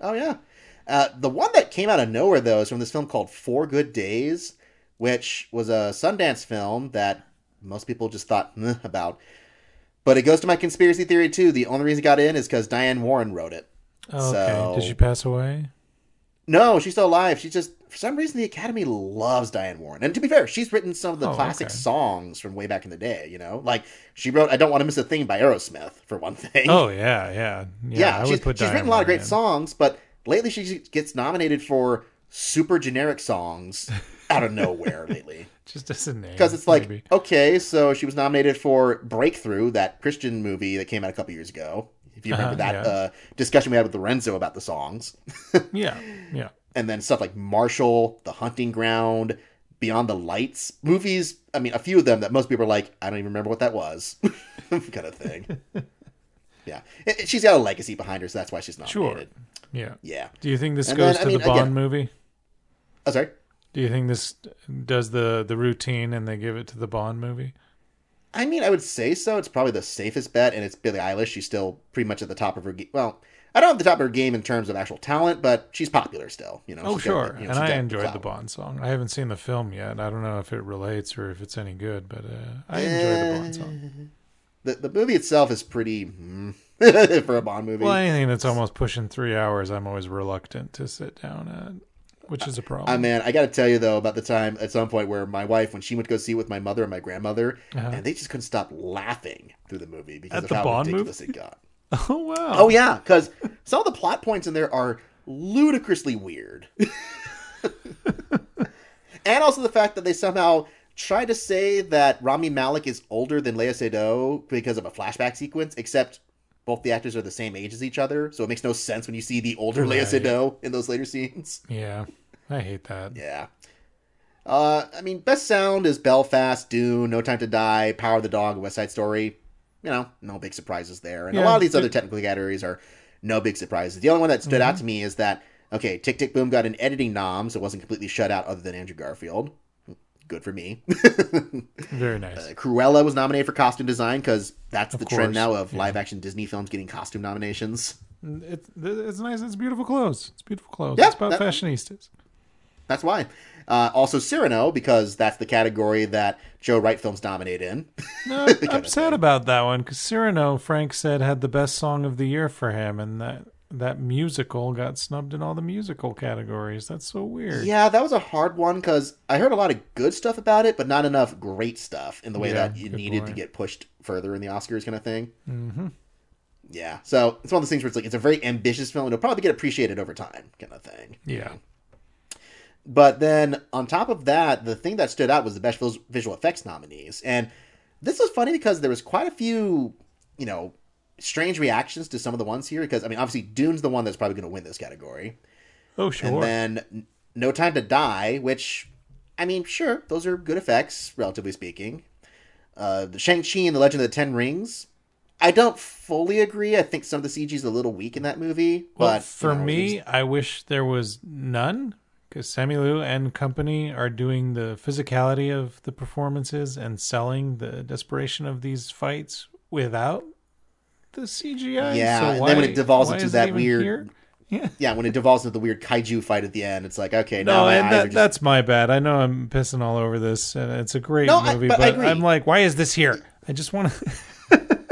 Oh, yeah. Uh, the one that came out of nowhere, though, is from this film called Four Good Days, which was a Sundance film that most people just thought meh about. But it goes to my conspiracy theory, too. The only reason it got in is because Diane Warren wrote it. Oh, so... okay. Did she pass away? No, she's still alive. She just, for some reason, the Academy loves Diane Warren. And to be fair, she's written some of the oh, classic okay. songs from way back in the day, you know? Like, she wrote I Don't Want to Miss a Thing by Aerosmith, for one thing. Oh, yeah, yeah. Yeah, yeah I she's, would put she's written a lot of great in. songs, but lately she gets nominated for super generic songs out of nowhere lately. Just as a name. Because it's like, maybe. okay, so she was nominated for Breakthrough, that Christian movie that came out a couple years ago. If you remember uh-huh, that yeah. uh, discussion we had with Lorenzo about the songs. yeah, yeah. And then stuff like Marshall, The Hunting Ground, Beyond the Lights. Movies, I mean, a few of them that most people are like, I don't even remember what that was. kind of thing. yeah. It, it, she's got a legacy behind her, so that's why she's nominated. Sure. Yeah. Yeah. Do you think this and goes then, to I mean, the Bond again, movie? Oh, sorry? Do you think this does the, the routine and they give it to the Bond movie? I mean, I would say so. It's probably the safest bet, and it's Billie Eilish. She's still pretty much at the top of her game. Well, I don't have the top of her game in terms of actual talent, but she's popular still. You know. Oh, sure. Got, you know, and I enjoyed the, the Bond song. I haven't seen the film yet. I don't know if it relates or if it's any good, but uh, I enjoy uh, the Bond song. The the movie itself is pretty mm, for a Bond movie. Well, anything that's almost pushing three hours, I'm always reluctant to sit down at. Which is a problem. Uh, man, I got to tell you, though, about the time at some point where my wife, when she went to go see it with my mother and my grandmother, uh-huh. and they just couldn't stop laughing through the movie because At of the how Bond ridiculous movie? It got. Oh, wow. Oh, yeah, because some of the plot points in there are ludicrously weird. And also the fact that they somehow tried to say that Rami Malek is older than Lea Seydoux because of a flashback sequence, except both the actors are the same age as each other, so it makes no sense when you see the older right. Lea Seydoux in those later scenes. Yeah, I hate that. Yeah. Uh, I mean, best sound is Belfast, Dune, No Time to Die, Power of the Dog, West Side Story. You know, no big surprises there. And yeah, a lot of these it, other technical categories are no big surprises. The only one that stood mm-hmm. out to me is that, okay, Tick, Tick, Boom got an editing nom, so it wasn't completely shut out other than Andrew Garfield. Good for me. Very nice. Uh, Cruella was nominated for costume design because that's of the course. trend now of yeah. live-action Disney films getting costume nominations. It's, it's nice. It's beautiful clothes. It's beautiful clothes. Yeah, it's about that, fashionistas. That's why. Uh, also Cyrano, because that's the category that Joe Wright films dominate in. No, I'm sad about that one because Cyrano, Frank said, had the best song of the year for him, and that... that musical got snubbed in all the musical categories. That's so weird. Yeah, that was a hard one because I heard a lot of good stuff about it, but not enough great stuff in the way yeah, that it needed point. to get pushed further in the Oscars kind of thing. Mm-hmm. Yeah, so it's one of those things where it's like, it's a very ambitious film. It'll probably get appreciated over time kind of thing. Yeah. But then on top of that, the thing that stood out was the best visual effects nominees. And this was funny because there was quite a few, you know, strange reactions to some of the ones here. Because, I mean, obviously Dune's the one that's probably going to win this category. Oh, sure. And then No Time to Die, which, I mean, sure, those are good effects, relatively speaking. Uh, Shang-Chi and the Legend of the Ten Rings. I don't fully agree. I think some of the C G is a little weak in that movie. Well, but for you know, me, just... I wish there was none, because Sammy Liu and company are doing the physicality of the performances and selling the desperation of these fights without the C G I. Yeah, so and why, then when it devolves into that weird... Here? Yeah. yeah, when it devolves into the weird kaiju fight at the end, it's like, okay, no, now and that, just... that's my bad. I know I'm pissing all over this, and it's a great no, movie, I, but, but I I'm like, why is this here? I just want to...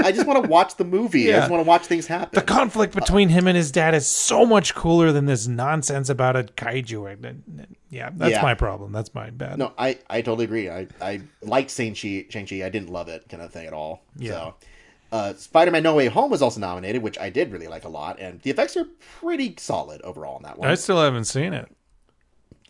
I just want to watch the movie. Yeah. I just want to watch things happen. The conflict between uh, him and his dad is so much cooler than this nonsense about a kaiju. Yeah, that's yeah. my problem. That's my bad. No, I, I totally agree. I, I liked Shang-Chi. I didn't love it kind of thing at all. Yeah. So. Uh, Spider-Man No Way Home was also nominated, which I did really like a lot, and the effects are pretty solid overall in that one. I still haven't seen it.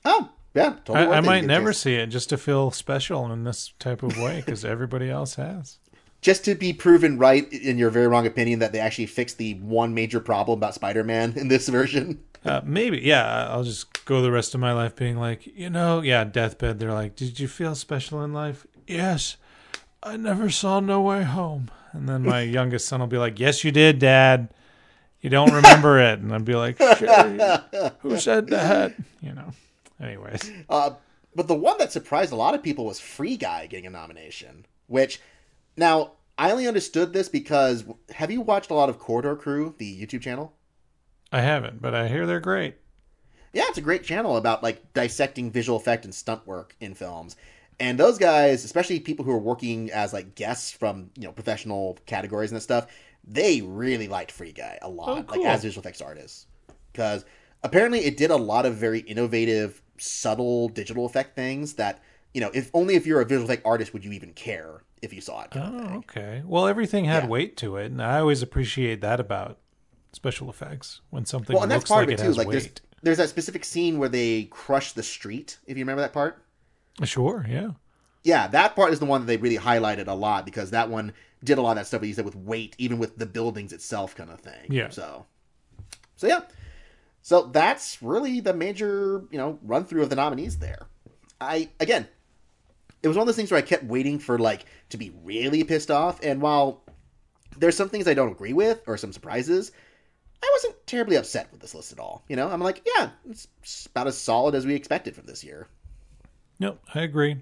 Oh, yeah. Totally I, I might never chance. see it just to feel special in this type of way, because everybody else has. Just to be proven right in your very wrong opinion that they actually fixed the one major problem about Spider-Man in this version. Uh, maybe, yeah. I'll just go the rest of my life being like, you know, yeah, deathbed. They're like, did you feel special in life? Yes. I never saw No Way Home. And then my youngest son will be like, yes, you did, Dad. You don't remember it. And I'll be like, who said that? You know, anyways. Uh, but the one that surprised a lot of people was Free Guy getting a nomination, which now I only understood this because have you watched a lot of Corridor Crew, the YouTube channel? I haven't, but I hear they're great. Yeah, it's a great channel about like dissecting visual effect and stunt work in films. And those guys, especially people who are working as like guests from, you know, professional categories and that stuff, they really liked Free Guy a lot, oh, cool. like as visual effects artists, because apparently it did a lot of very innovative, subtle digital effect things that, you know, if only if you're a visual effect artist would you even care if you saw it. Oh, okay. Well, everything had yeah. weight to it, and I always appreciate that about special effects when something well, and looks that's part like of it, it too. has like, weight. There's, there's that specific scene where they crush the street. If you remember that part. Sure, yeah. Yeah, that part is the one that they really highlighted a lot because that one did a lot of that stuff that you said with weight, even with the buildings itself kind of thing. Yeah. So, so yeah. So that's really the major, you know, run through of the nominees there. I, again, it was one of those things where I kept waiting for, like, to be really pissed off. And while there's some things I don't agree with or some surprises, I wasn't terribly upset with this list at all. You know, I'm like, yeah, it's about as solid as we expected from this year. Nope, I agree.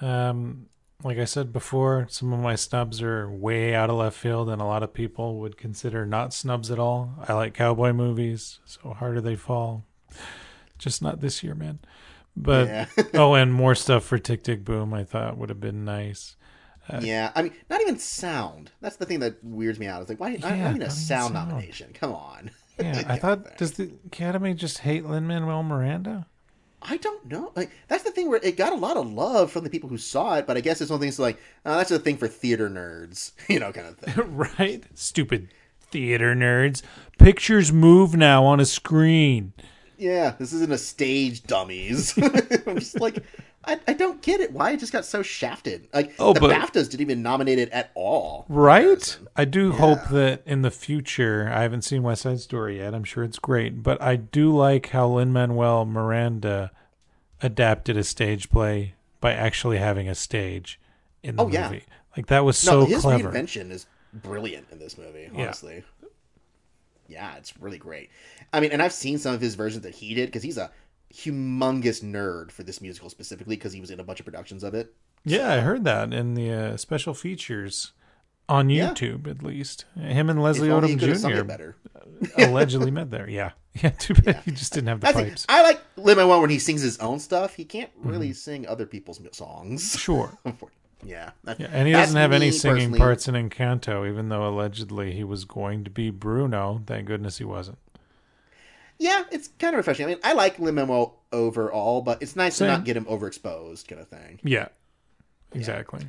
Um, like I said before, some of my snubs are way out of left field and a lot of people would consider not snubs at all. I like cowboy movies, so Harder They Fall. Just not this year, man. But yeah. Oh, and more stuff for Tick, Tick, Boom I thought would have been nice. Uh, yeah, I mean, not even sound. That's the thing that weirds me out. It's like, why yeah, not even a sound, sound nomination? Come on. Yeah, I thought, does the Academy just hate Lin-Manuel Miranda? I don't know. Like that's the thing where it got a lot of love from the people who saw it, but I guess it's one thing like oh, that's the thing for theater nerds, you know, kind of thing, right? Stupid theater nerds. Pictures move now on a screen. Yeah, this isn't a stage, dummies. I'm just like, I, I don't get it. Why it just got so shafted? Like oh, the but, BAFTAs didn't even nominate it at all, right? I do yeah. hope that in the future, I haven't seen West Side Story yet. I'm sure it's great, but I do like how Lin-Manuel Miranda adapted a stage play by actually having a stage in the oh, movie. Yeah. Like that was no, so his clever. His reinvention is brilliant in this movie. Honestly. Yeah. Yeah, it's really great. I mean, and I've seen some of his versions that he did because he's a humongous nerd for this musical specifically because he was in a bunch of productions of it. Yeah, so. I heard that in the uh, special features on YouTube, yeah. at least. Him and Leslie Odom Junior allegedly met there. Yeah. Yeah, too bad yeah. he just didn't have the I pipes. Think, I like Lin-Manuel when he sings his own stuff. He can't really mm-hmm. sing other people's songs. Sure. Yeah, that, yeah, and he doesn't have any singing personally. parts in Encanto, even though allegedly he was going to be Bruno. Thank goodness he wasn't. Yeah, it's kind of refreshing. I mean, I like Lin-Manuel overall, but it's nice Same. to not get him overexposed kind of thing. Yeah, exactly.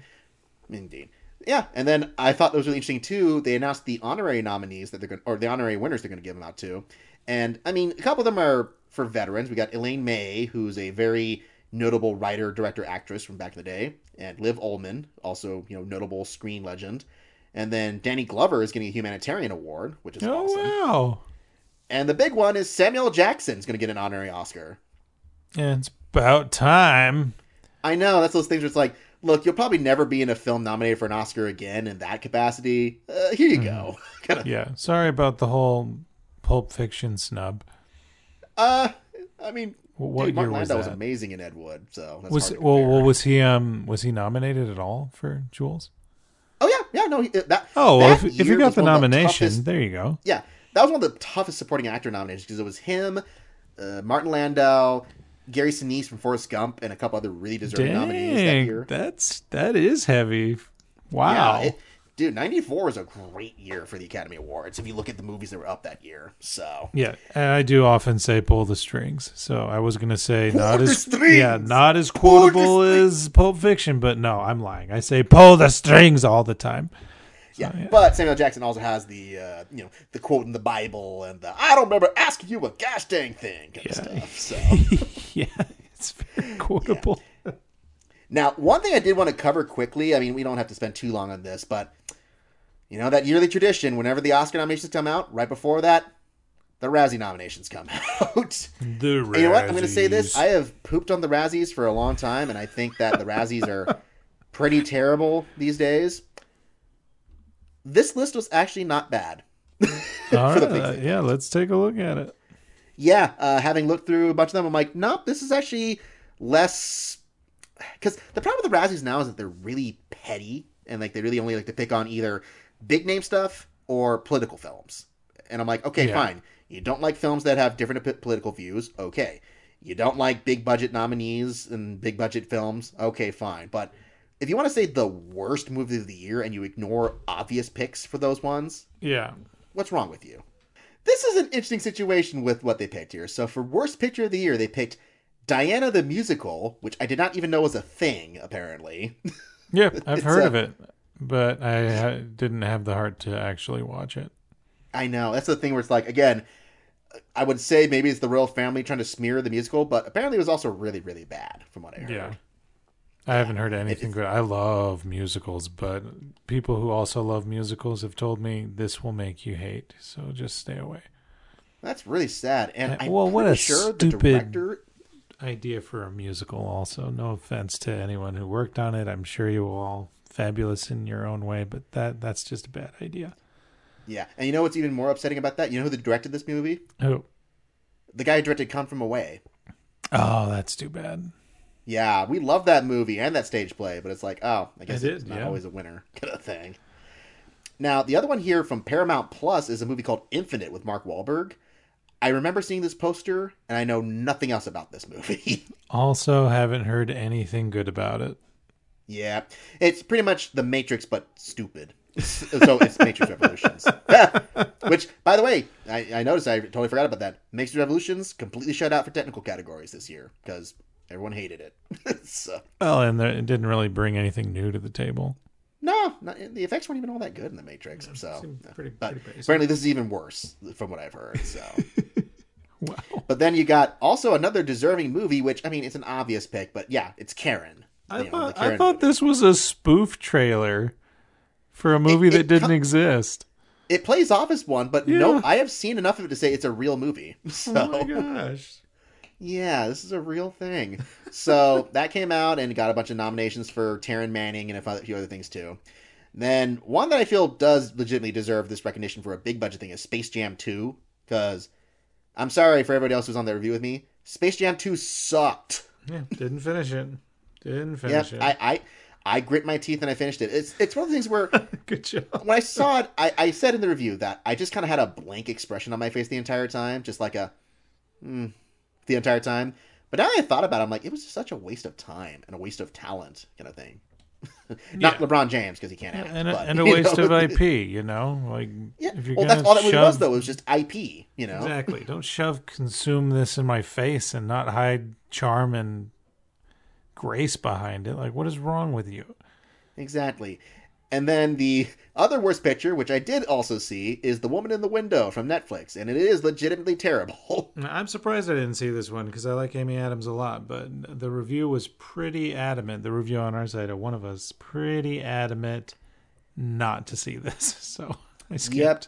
Yeah. Indeed. Yeah, and then I thought that was really interesting, too. They announced the honorary nominees that they're going to, or the honorary winners they're going to give them out to. And, I mean, a couple of them are for veterans. We got Elaine May, who's a very notable writer, director, actress from back in the day, and Liv Ullman, also, you know, notable screen legend. And then Danny Glover is getting a humanitarian award, which is oh, awesome. Oh, wow. And the big one is Samuel Jackson's going to get an honorary Oscar. Yeah, it's about time. I know. That's those things where it's like, look, you'll probably never be in a film nominated for an Oscar again in that capacity. Uh, here you mm. go. kind of. Yeah. Sorry about the whole Pulp Fiction snub. Uh, I mean, what dude, year Martin was Landau that? was amazing in Ed Wood. So that's was hard to well, well, was he um was he nominated at all for Jules? Oh yeah, yeah. No, he, that. Oh, well, that if, if you got the nomination, the toughest, there you go. Yeah, that was one of the toughest supporting actor nominations because it was him, uh, Martin Landau, Gary Sinise from Forrest Gump, and a couple other really deserving Dang, nominees that year. That's that is heavy. Wow, yeah, it, dude, ninety-four was a great year for the Academy Awards. If you look at the movies that were up that year, so yeah, and I do often say pull the strings. So I was gonna say pull not as strings. yeah, not as quotable as Pulp Fiction, but no, I'm lying. I say pull the strings all the time. So, yeah, yeah, but Samuel Jackson also has the uh, you know the quote in the Bible and the I don't remember asking you a gosh dang thing kind yeah. of stuff. So. Yeah, it's very quotable. Yeah. Now, one thing I did want to cover quickly, I mean, we don't have to spend too long on this, but, you know, that yearly tradition, whenever the Oscar nominations come out, right before that, the Razzie nominations come out. The Razzies. And you know what? I'm going to say this. I have pooped on the Razzies for a long time, and I think that the Razzies are pretty terrible these days. This list was actually not bad. All right, uh, yeah, let's take a look at it. Yeah, uh, having looked through a bunch of them, I'm like, nope, this is actually less... Because the problem with the Razzies now is that they're really petty, and like they really only like to pick on either big-name stuff or political films. And I'm like, okay, yeah. fine. You don't like films that have different p- political views? Okay. You don't like big-budget nominees and big-budget films? Okay, fine. But if you want to say the worst movie of the year and you ignore obvious picks for those ones, yeah, what's wrong with you? This is an interesting situation with what they picked here. So for Worst Picture of the Year, they picked Diana the Musical, which I did not even know was a thing, apparently. Yeah, I've heard a, of it, but I didn't have the heart to actually watch it. I know. That's the thing where it's like, again, I would say maybe it's the royal family trying to smear the musical, but apparently it was also really, really bad from what I heard. Yeah. I haven't heard anything good. I love musicals, but people who also love musicals have told me this will make you hate. So just stay away. That's really sad. And I'm well, what a sure stupid the director... idea for a musical. Also, no offense to anyone who worked on it. I'm sure you were all fabulous in your own way, but that that's just a bad idea. Yeah, and you know what's even more upsetting about that? You know who directed this movie? Who? The guy who directed Come From Away. Oh, that's too bad. Yeah, we love that movie and that stage play, but it's like, oh, I guess it's not yeah. always a winner kind of thing. Now, the other one here from Paramount Plus is a movie called Infinite with Mark Wahlberg. I remember seeing this poster, and I know nothing else about this movie. Also, haven't heard anything good about it. Yeah, it's pretty much The Matrix, but stupid. So it's Matrix Revolutions. Which, by the way, I, I noticed I totally forgot about that. Matrix Revolutions completely shut out for technical categories this year, because... everyone hated it. So. Well, and there, it didn't really bring anything new to the table. No, not, the effects weren't even all that good in The Matrix. Yeah, so, pretty, but pretty basic. Apparently this is even worse from what I've heard. So, wow. But then you got also another deserving movie, which, I mean, it's an obvious pick, but yeah, it's Karen. I thought, know, the Karen I thought this was a spoof trailer for a movie it, that it didn't com- exist. It plays off as one, but yeah. no, I have seen enough of it to say it's a real movie. So. Oh my gosh. Yeah, this is a real thing. So that came out and got a bunch of nominations for Taryn Manning and a few other things too. Then one that I feel does legitimately deserve this recognition for a big budget thing is Space Jam two. Because I'm sorry for everybody else who's on that review with me. Space Jam two sucked. Yeah, didn't finish it. Didn't finish yeah, it. I, I I grit my teeth and I finished it. It's it's one of the things where good job. When I saw it, I, I said in the review that I just kind of had a blank expression on my face the entire time. Just like a... Mm, the entire time. But now that I thought about it, I'm like, it was such a waste of time and a waste of talent kind of thing. Not yeah. LeBron James, because he can't act. And a, but, and a waste know? of I P, you know? Like, yeah. if you're well, that's all that shove... really was, though. It was just I P, you know? Exactly. Don't shove consume this in my face and not hide charm and grace behind it. Like, what is wrong with you? Exactly. And then the other worst picture, which I did also see, is The Woman in the Window from Netflix, and it is legitimately terrible. I'm surprised I didn't see this one, because I like Amy Adams a lot, but the review was pretty adamant. The review on our side of one of us, pretty adamant not to see this, so I skipped. Yep.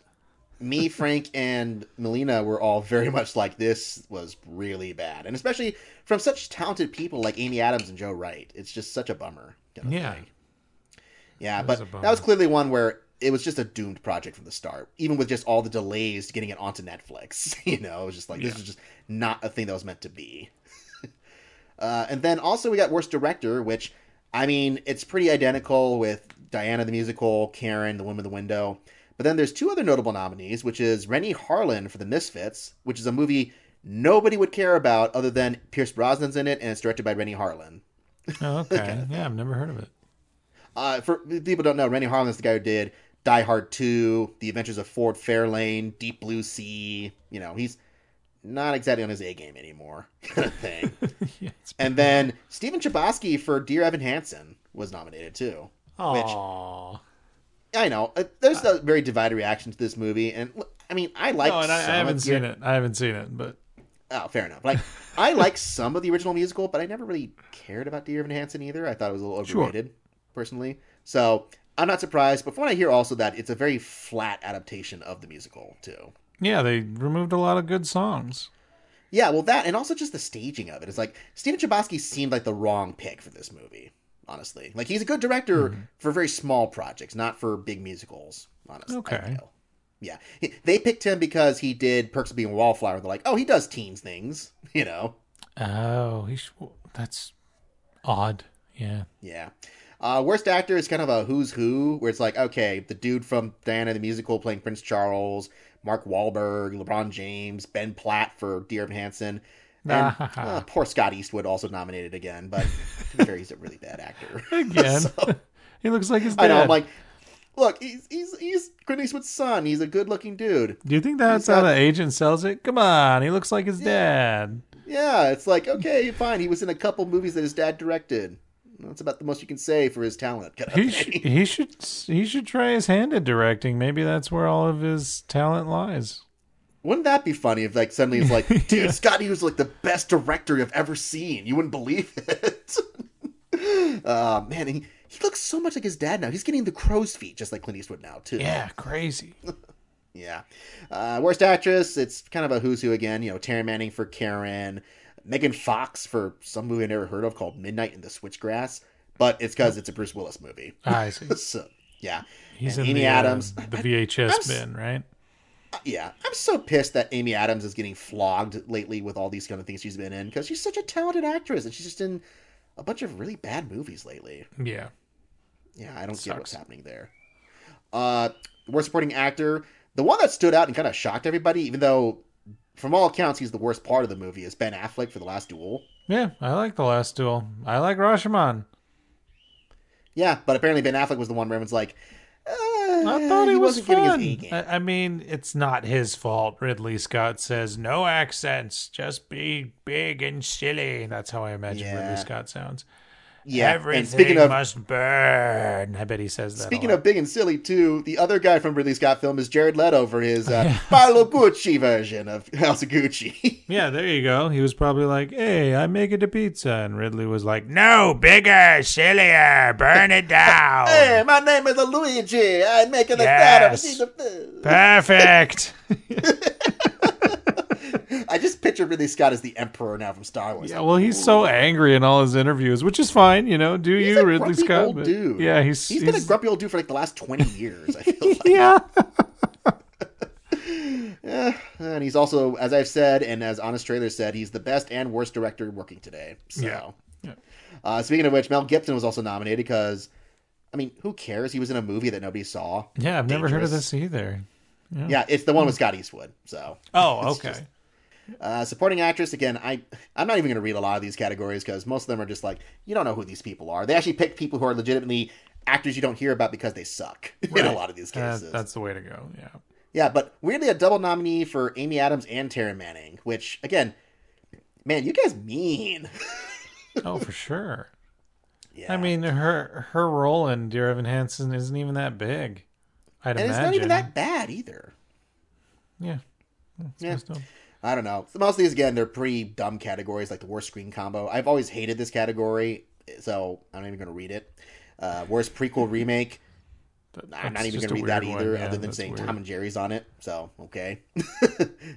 Me, Frank, and Melina were all very much like, this was really bad. And especially from such talented people like Amy Adams and Joe Wright. It's just such a bummer. Kind of yeah. Thing. Yeah, that but that was clearly one where it was just a doomed project from the start, even with just all the delays to getting it onto Netflix. You know, it was just like, yeah. this is just not a thing that was meant to be. uh, and then also we got Worst Director, which, I mean, it's pretty identical with Diana the Musical, Karen, The Woman in the Window. But then there's two other notable nominees, which is Renny Harlin for The Misfits, which is a movie nobody would care about other than Pierce Brosnan's in it, and it's directed by Renny Harlin. Oh, okay. okay. Yeah, I've never heard of it. Uh, for people who don't know, Renny Harlin is the guy who did Die Hard two, The Adventures of Ford Fairlane, Deep Blue Sea. You know, he's not exactly on his A-game anymore. Kind of thing. yeah, and then Stephen Chbosky for Dear Evan Hansen was nominated, too. Aww. Which, I know. There's a very divided reaction to this movie. And, I mean, I like no, and I, some I haven't seen it. I haven't seen it, but... Oh, fair enough. Like, I like some of the original musical, but I never really cared about Dear Evan Hansen either. I thought it was a little overrated, sure. personally. So, I'm not surprised. But from what I hear also that it's a very flat adaptation of the musical, too. Yeah, they removed a lot of good songs. Yeah, well, that, and also just the staging of it. It's like, Stephen Chbosky seemed like the wrong pick for this movie. Honestly, like he's a good director mm-hmm. for very small projects, not for big musicals. Honestly, okay, yeah, he, they picked him because he did Perks of Being a Wallflower. They're like, oh, he does teens things, you know. Oh, he sh- that's odd. Yeah, yeah. Uh, worst actor is kind of a who's who, where it's like, okay, the dude from Diana the Musical playing Prince Charles, Mark Wahlberg, LeBron James, Ben Platt for Dear Evan Hansen. And, uh, poor Scott Eastwood also nominated again, but to be fair, he's a really bad actor. Again, so, he looks like his dad. I know. I'm like, look, he's he's he's Clint Eastwood's son. He's a good-looking dude. Do you think that's got, how the agent sells it? Come on, he looks like his yeah, dad. Yeah, it's like okay, fine. He was in a couple movies that his dad directed. That's about the most you can say for his talent. Kind of he, sh- he should he should try his hand at directing. Maybe that's where all of his talent lies. Wouldn't that be funny if, like, suddenly it's like, dude, yeah. Scotty was, like, the best director you've ever seen. You wouldn't believe it. uh, man, he, he looks so much like his dad now. He's getting the crow's feet, just like Clint Eastwood now, too. Yeah, crazy. yeah. Uh, worst actress, it's kind of a who's who again. You know, Taryn Manning for Karen. Megan Fox for some movie I never heard of called Midnight in the Switchgrass. But it's because it's a Bruce Willis movie. I see. so, yeah. He's and in Amy the, Adams. Uh, the V H S I, bin, right? Yeah, I'm so pissed that Amy Adams is getting flogged lately with all these kind of things she's been in because she's such a talented actress and she's just in a bunch of really bad movies lately. Yeah. Yeah, I don't get what's happening there. Uh, worst supporting actor. The one that stood out and kind of shocked everybody, even though from all accounts he's the worst part of the movie, is Ben Affleck for The Last Duel. Yeah, I like The Last Duel. I like Rashomon. Yeah, but apparently Ben Affleck was the one where everyone's like, I thought he, he was fun. I mean, it's not his fault. Ridley Scott says, no accents, just be big and silly. That's how I imagine yeah. Ridley Scott sounds. Yeah, everything and speaking of, must burn. I bet he says that. Speaking of big and silly, too, the other guy from Ridley Scott film is Jared Leto for his uh, Paolo Gucci version of House of Gucci. yeah, there you go. He was probably like, hey, I make it a pizza. And Ridley was like, no, bigger, sillier, burn it down. hey, my name is Luigi. I make it yes. a pizza. Perfect. I just picture Ridley Scott as the emperor now from Star Wars. Yeah, well, he's so angry in all his interviews, which is fine, you know. Do he's you, a Ridley grumpy Scott? Old dude. Yeah, he's he's been he's... a grumpy old dude for like the last twenty years. I feel like. yeah. yeah, and he's also, as I've said, and as Honest Trailer said, he's the best and worst director working today. So, yeah. yeah. Uh, speaking of which, Mel Gibson was also nominated because, I mean, who cares? He was in a movie that nobody saw. Yeah, I've Dangerous. never heard of this either. Yeah, yeah it's the one with Scott Eastwood. So. Oh, okay. Just, Uh, supporting actress, again, I, I'm not even going to read a lot of these categories because most of them are just like, you don't know who these people are. They actually pick people who are legitimately actors you don't hear about because they suck right. in a lot of these cases. Uh, that's the way to go, yeah. Yeah, but weirdly a double nominee for Amy Adams and Taryn Manning, which, again, man, you guys mean. oh, for sure. Yeah. I mean, her her role in Dear Evan Hansen isn't even that big. I'd and imagine. It's not even that bad either. Yeah. Yeah. I don't know. Most of these, again, they're pretty dumb categories, like the worst screen combo. I've always hated this category, so I'm not even going to read it. Uh, worst prequel remake. That, I'm not even going to read that either, one, yeah, other than saying weird. Tom and Jerry's on it. So, okay.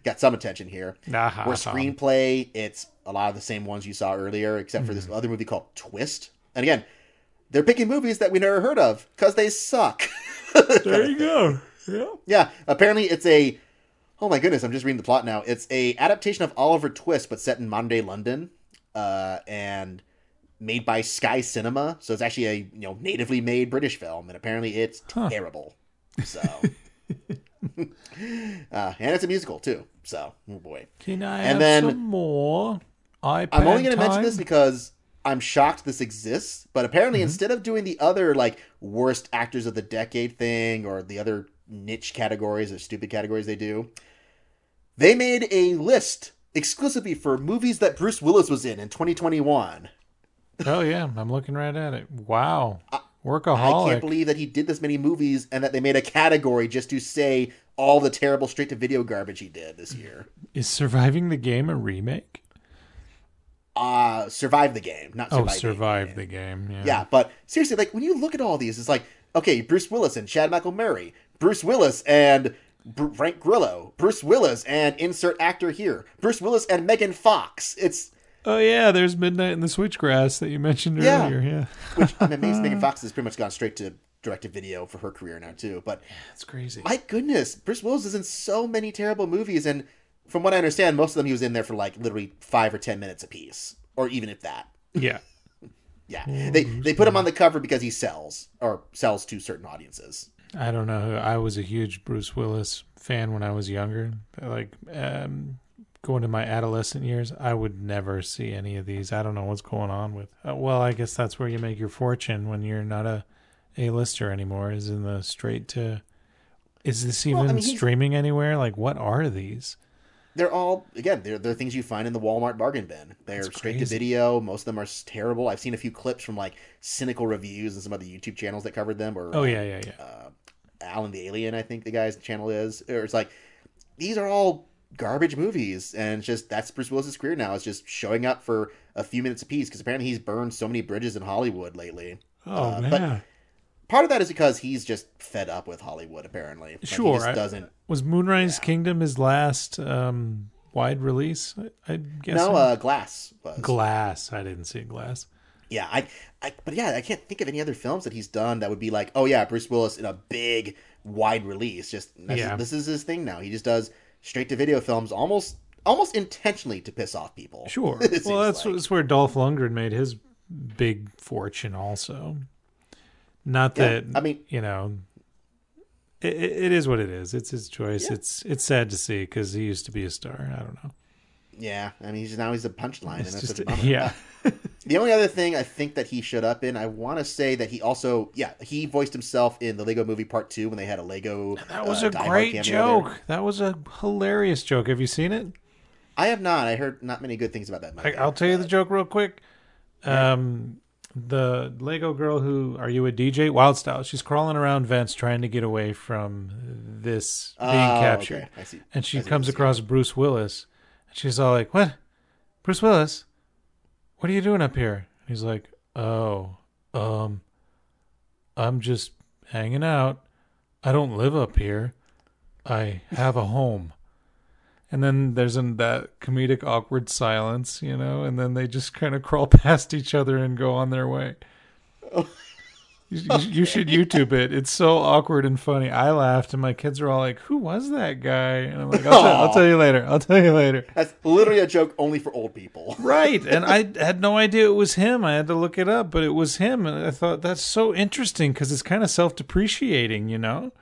Got some attention here. Nah, worst Tom. Screenplay, it's a lot of the same ones you saw earlier, except for mm. this other movie called Twist. And again, they're picking movies that we never heard of because they suck. There you go. Yeah. Yeah. Apparently it's a... Oh my goodness, I'm just reading the plot now. It's a adaptation of Oliver Twist, but set in modern day London, uh, and made by Sky Cinema. So it's actually a you know natively made British film, and apparently it's huh. terrible. So, uh, and it's a musical too. So, oh boy. Can I and have then, some more? iPad I'm only going to mention this because I'm shocked this exists. But apparently, mm-hmm. instead of doing the other like worst actors of the decade thing or the other niche categories or stupid categories they do, they made a list exclusively for movies that Bruce Willis was in in twenty twenty-one. Oh, yeah. I'm looking right at it. Wow. Workaholic. I can't believe that he did this many movies and that they made a category just to say all the terrible straight-to-video garbage he did this year. Is Surviving the Game a remake? Uh, Survive the Game, not Survive the Game. Oh, Survive the Game, the game yeah. Yeah, but seriously, like, when you look at all these, it's like, okay, Bruce Willis and Chad Michael Murray, Bruce Willis and Br- Frank Grillo, Bruce Willis and insert actor here, Bruce Willis and Megan Fox. It's oh yeah, there's Midnight in the Switchgrass that you mentioned yeah. earlier. Yeah, which I'm amazed Megan Fox has pretty much gone straight to directed video for her career now too. But that's crazy. My goodness, Bruce Willis is in so many terrible movies, and from what I understand, most of them he was in there for like literally five or ten minutes a piece, or even if that. Yeah. Yeah, oh, they they put him on the cover because he sells or sells to certain audiences. I don't know. I was a huge Bruce Willis fan when I was younger. Like um, going to my adolescent years, I would never see any of these. I don't know what's going on with. Uh, well, I guess that's where you make your fortune when you're not a A-lister anymore. Is in the straight to. Is this even well, I mean, streaming anywhere? Like, what are these? They're all, again, they're, they're things you find in the Walmart bargain bin. They're straight to video. Most of them are terrible. I've seen a few clips from like cynical reviews and some other YouTube channels that covered them. Or, oh, yeah, yeah, yeah. Uh, Alan the Alien, I think the guy's channel is. Or it's like, these are all garbage movies. And it's just, that's Bruce Willis's career now. It's just showing up for a few minutes apiece because apparently he's burned so many bridges in Hollywood lately. Oh, uh, man. But part of that is because he's just fed up with Hollywood, apparently. Like, sure. He just doesn't. Was Moonrise yeah. Kingdom his last um, wide release? I, I guess. No, uh, Glass was. Glass. I didn't see Glass. Yeah, I, I. But yeah, I can't think of any other films that he's done that would be like, oh yeah, Bruce Willis in a big wide release. Just yeah. this is his thing now. He just does straight to video films, almost, almost intentionally to piss off people. Sure. Well, that's, like. that's where Dolph Lundgren made his big fortune, also. Not that yeah, I mean, you know, it, it is what it is. It's his choice. Yeah. It's it's sad to see because he used to be a star. I don't know. Yeah, I mean, he's now he's a punchline. It's and that's just, a yeah. Uh, the only other thing I think that he showed up in, I want to say that he also, yeah, he voiced himself in the Lego Movie Part Two when they had a Lego. Now that was uh, a great joke. There. That was a hilarious joke. Have you seen it? I have not. I heard not many good things about that movie. I, I'll tell you the joke real quick. Yeah. Um. The Lego girl who, are you a D J? Wildstyle. She's crawling around vents trying to get away from this being oh, captured. Okay. I see. And she I see comes across Bruce Willis. And she's all like, what? Bruce Willis? What are you doing up here? And he's like, oh, um, I'm just hanging out. I don't live up here. I have a home. And then there's an, that comedic awkward silence, you know, and then they just kind of crawl past each other and go on their way. Oh. You, okay. you should YouTube it. It's so awkward and funny. I laughed and my kids are all like, who was that guy? And I'm like, I'll, t- I'll tell you later. I'll tell you later. That's literally a joke only for old people. Right. And I had no idea it was him. I had to look it up, but it was him. And I thought that's so interesting because it's kind of self-depreciating, you know?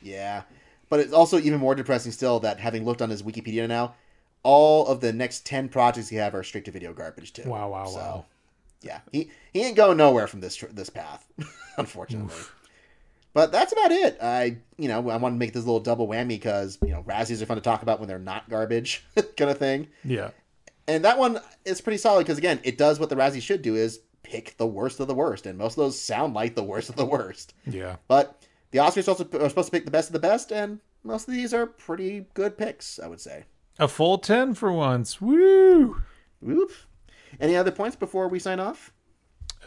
Yeah. But it's also even more depressing still that having looked on his Wikipedia now, all of the next ten projects he have are straight to video garbage too. Wow, wow, so, wow! Yeah, he he ain't going nowhere from this this path, unfortunately. Oof. But that's about it. I you know I want to make this little double whammy because you know Razzies are fun to talk about when they're not garbage kind of thing. Yeah, and that one is pretty solid because again it does what the Razzies should do is pick the worst of the worst, and most of those sound like the worst of the worst. Yeah. But the Oscars also are supposed to pick the best of the best, and most of these are pretty good picks, I would say. A full ten for once. Woo! Whoop. Any other points before we sign off?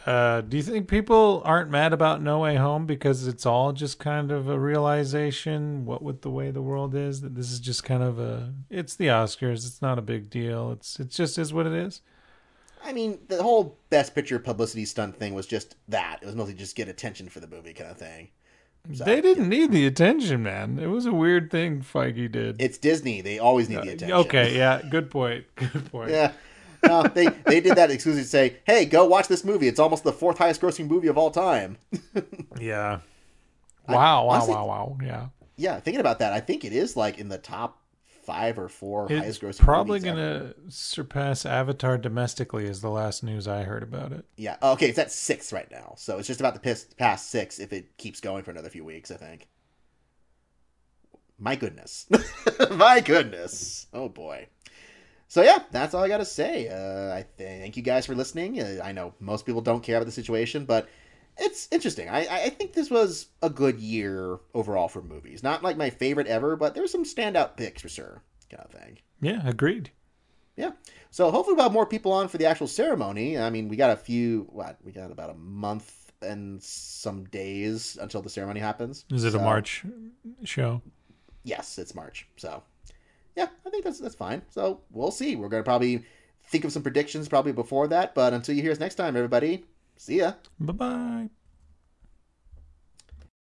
Uh, do you think people aren't mad about No Way Home because it's all just kind of a realization, what with the way the world is, that this is just kind of a, it's the Oscars, it's not a big deal, it's it just is what it is? I mean, the whole Best Picture publicity stunt thing was just that. It was mostly just get attention for the movie kind of thing. So, they didn't yeah. need the attention, man. It was a weird thing Feige did. It's Disney. They always need uh, the attention. Okay, yeah, good point. Good point. Yeah. No, they, they did that exclusively to say, hey, go watch this movie. It's almost the fourth highest grossing movie of all time. yeah. Wow, I, wow, honestly, wow, wow. Yeah. Yeah, thinking about that, I think it is like in the top five or four it's highest grossing movies. It's probably going to surpass Avatar domestically is the last news I heard about it. Yeah. Oh, okay, it's at six right now. So it's just about the past six if it keeps going for another few weeks, I think. My goodness. My goodness. Oh, boy. So, yeah, that's all I got to say. Uh, I th- thank you guys for listening. Uh, I know most people don't care about the situation, but it's interesting. I-, I think this was a good year overall for movies. Not like my favorite ever, but there's some standout picks for sure, kind of thing. Yeah, agreed. Yeah. So, hopefully we'll have more people on for the actual ceremony. I mean, we got a few, what, we got about a month and some days until the ceremony happens. Is it so, a March show? Yes, it's March, so... Yeah, I think that's that's fine. So we'll see. We're going to probably think of some predictions probably before that. But until you hear us next time, everybody, see ya. Bye-bye.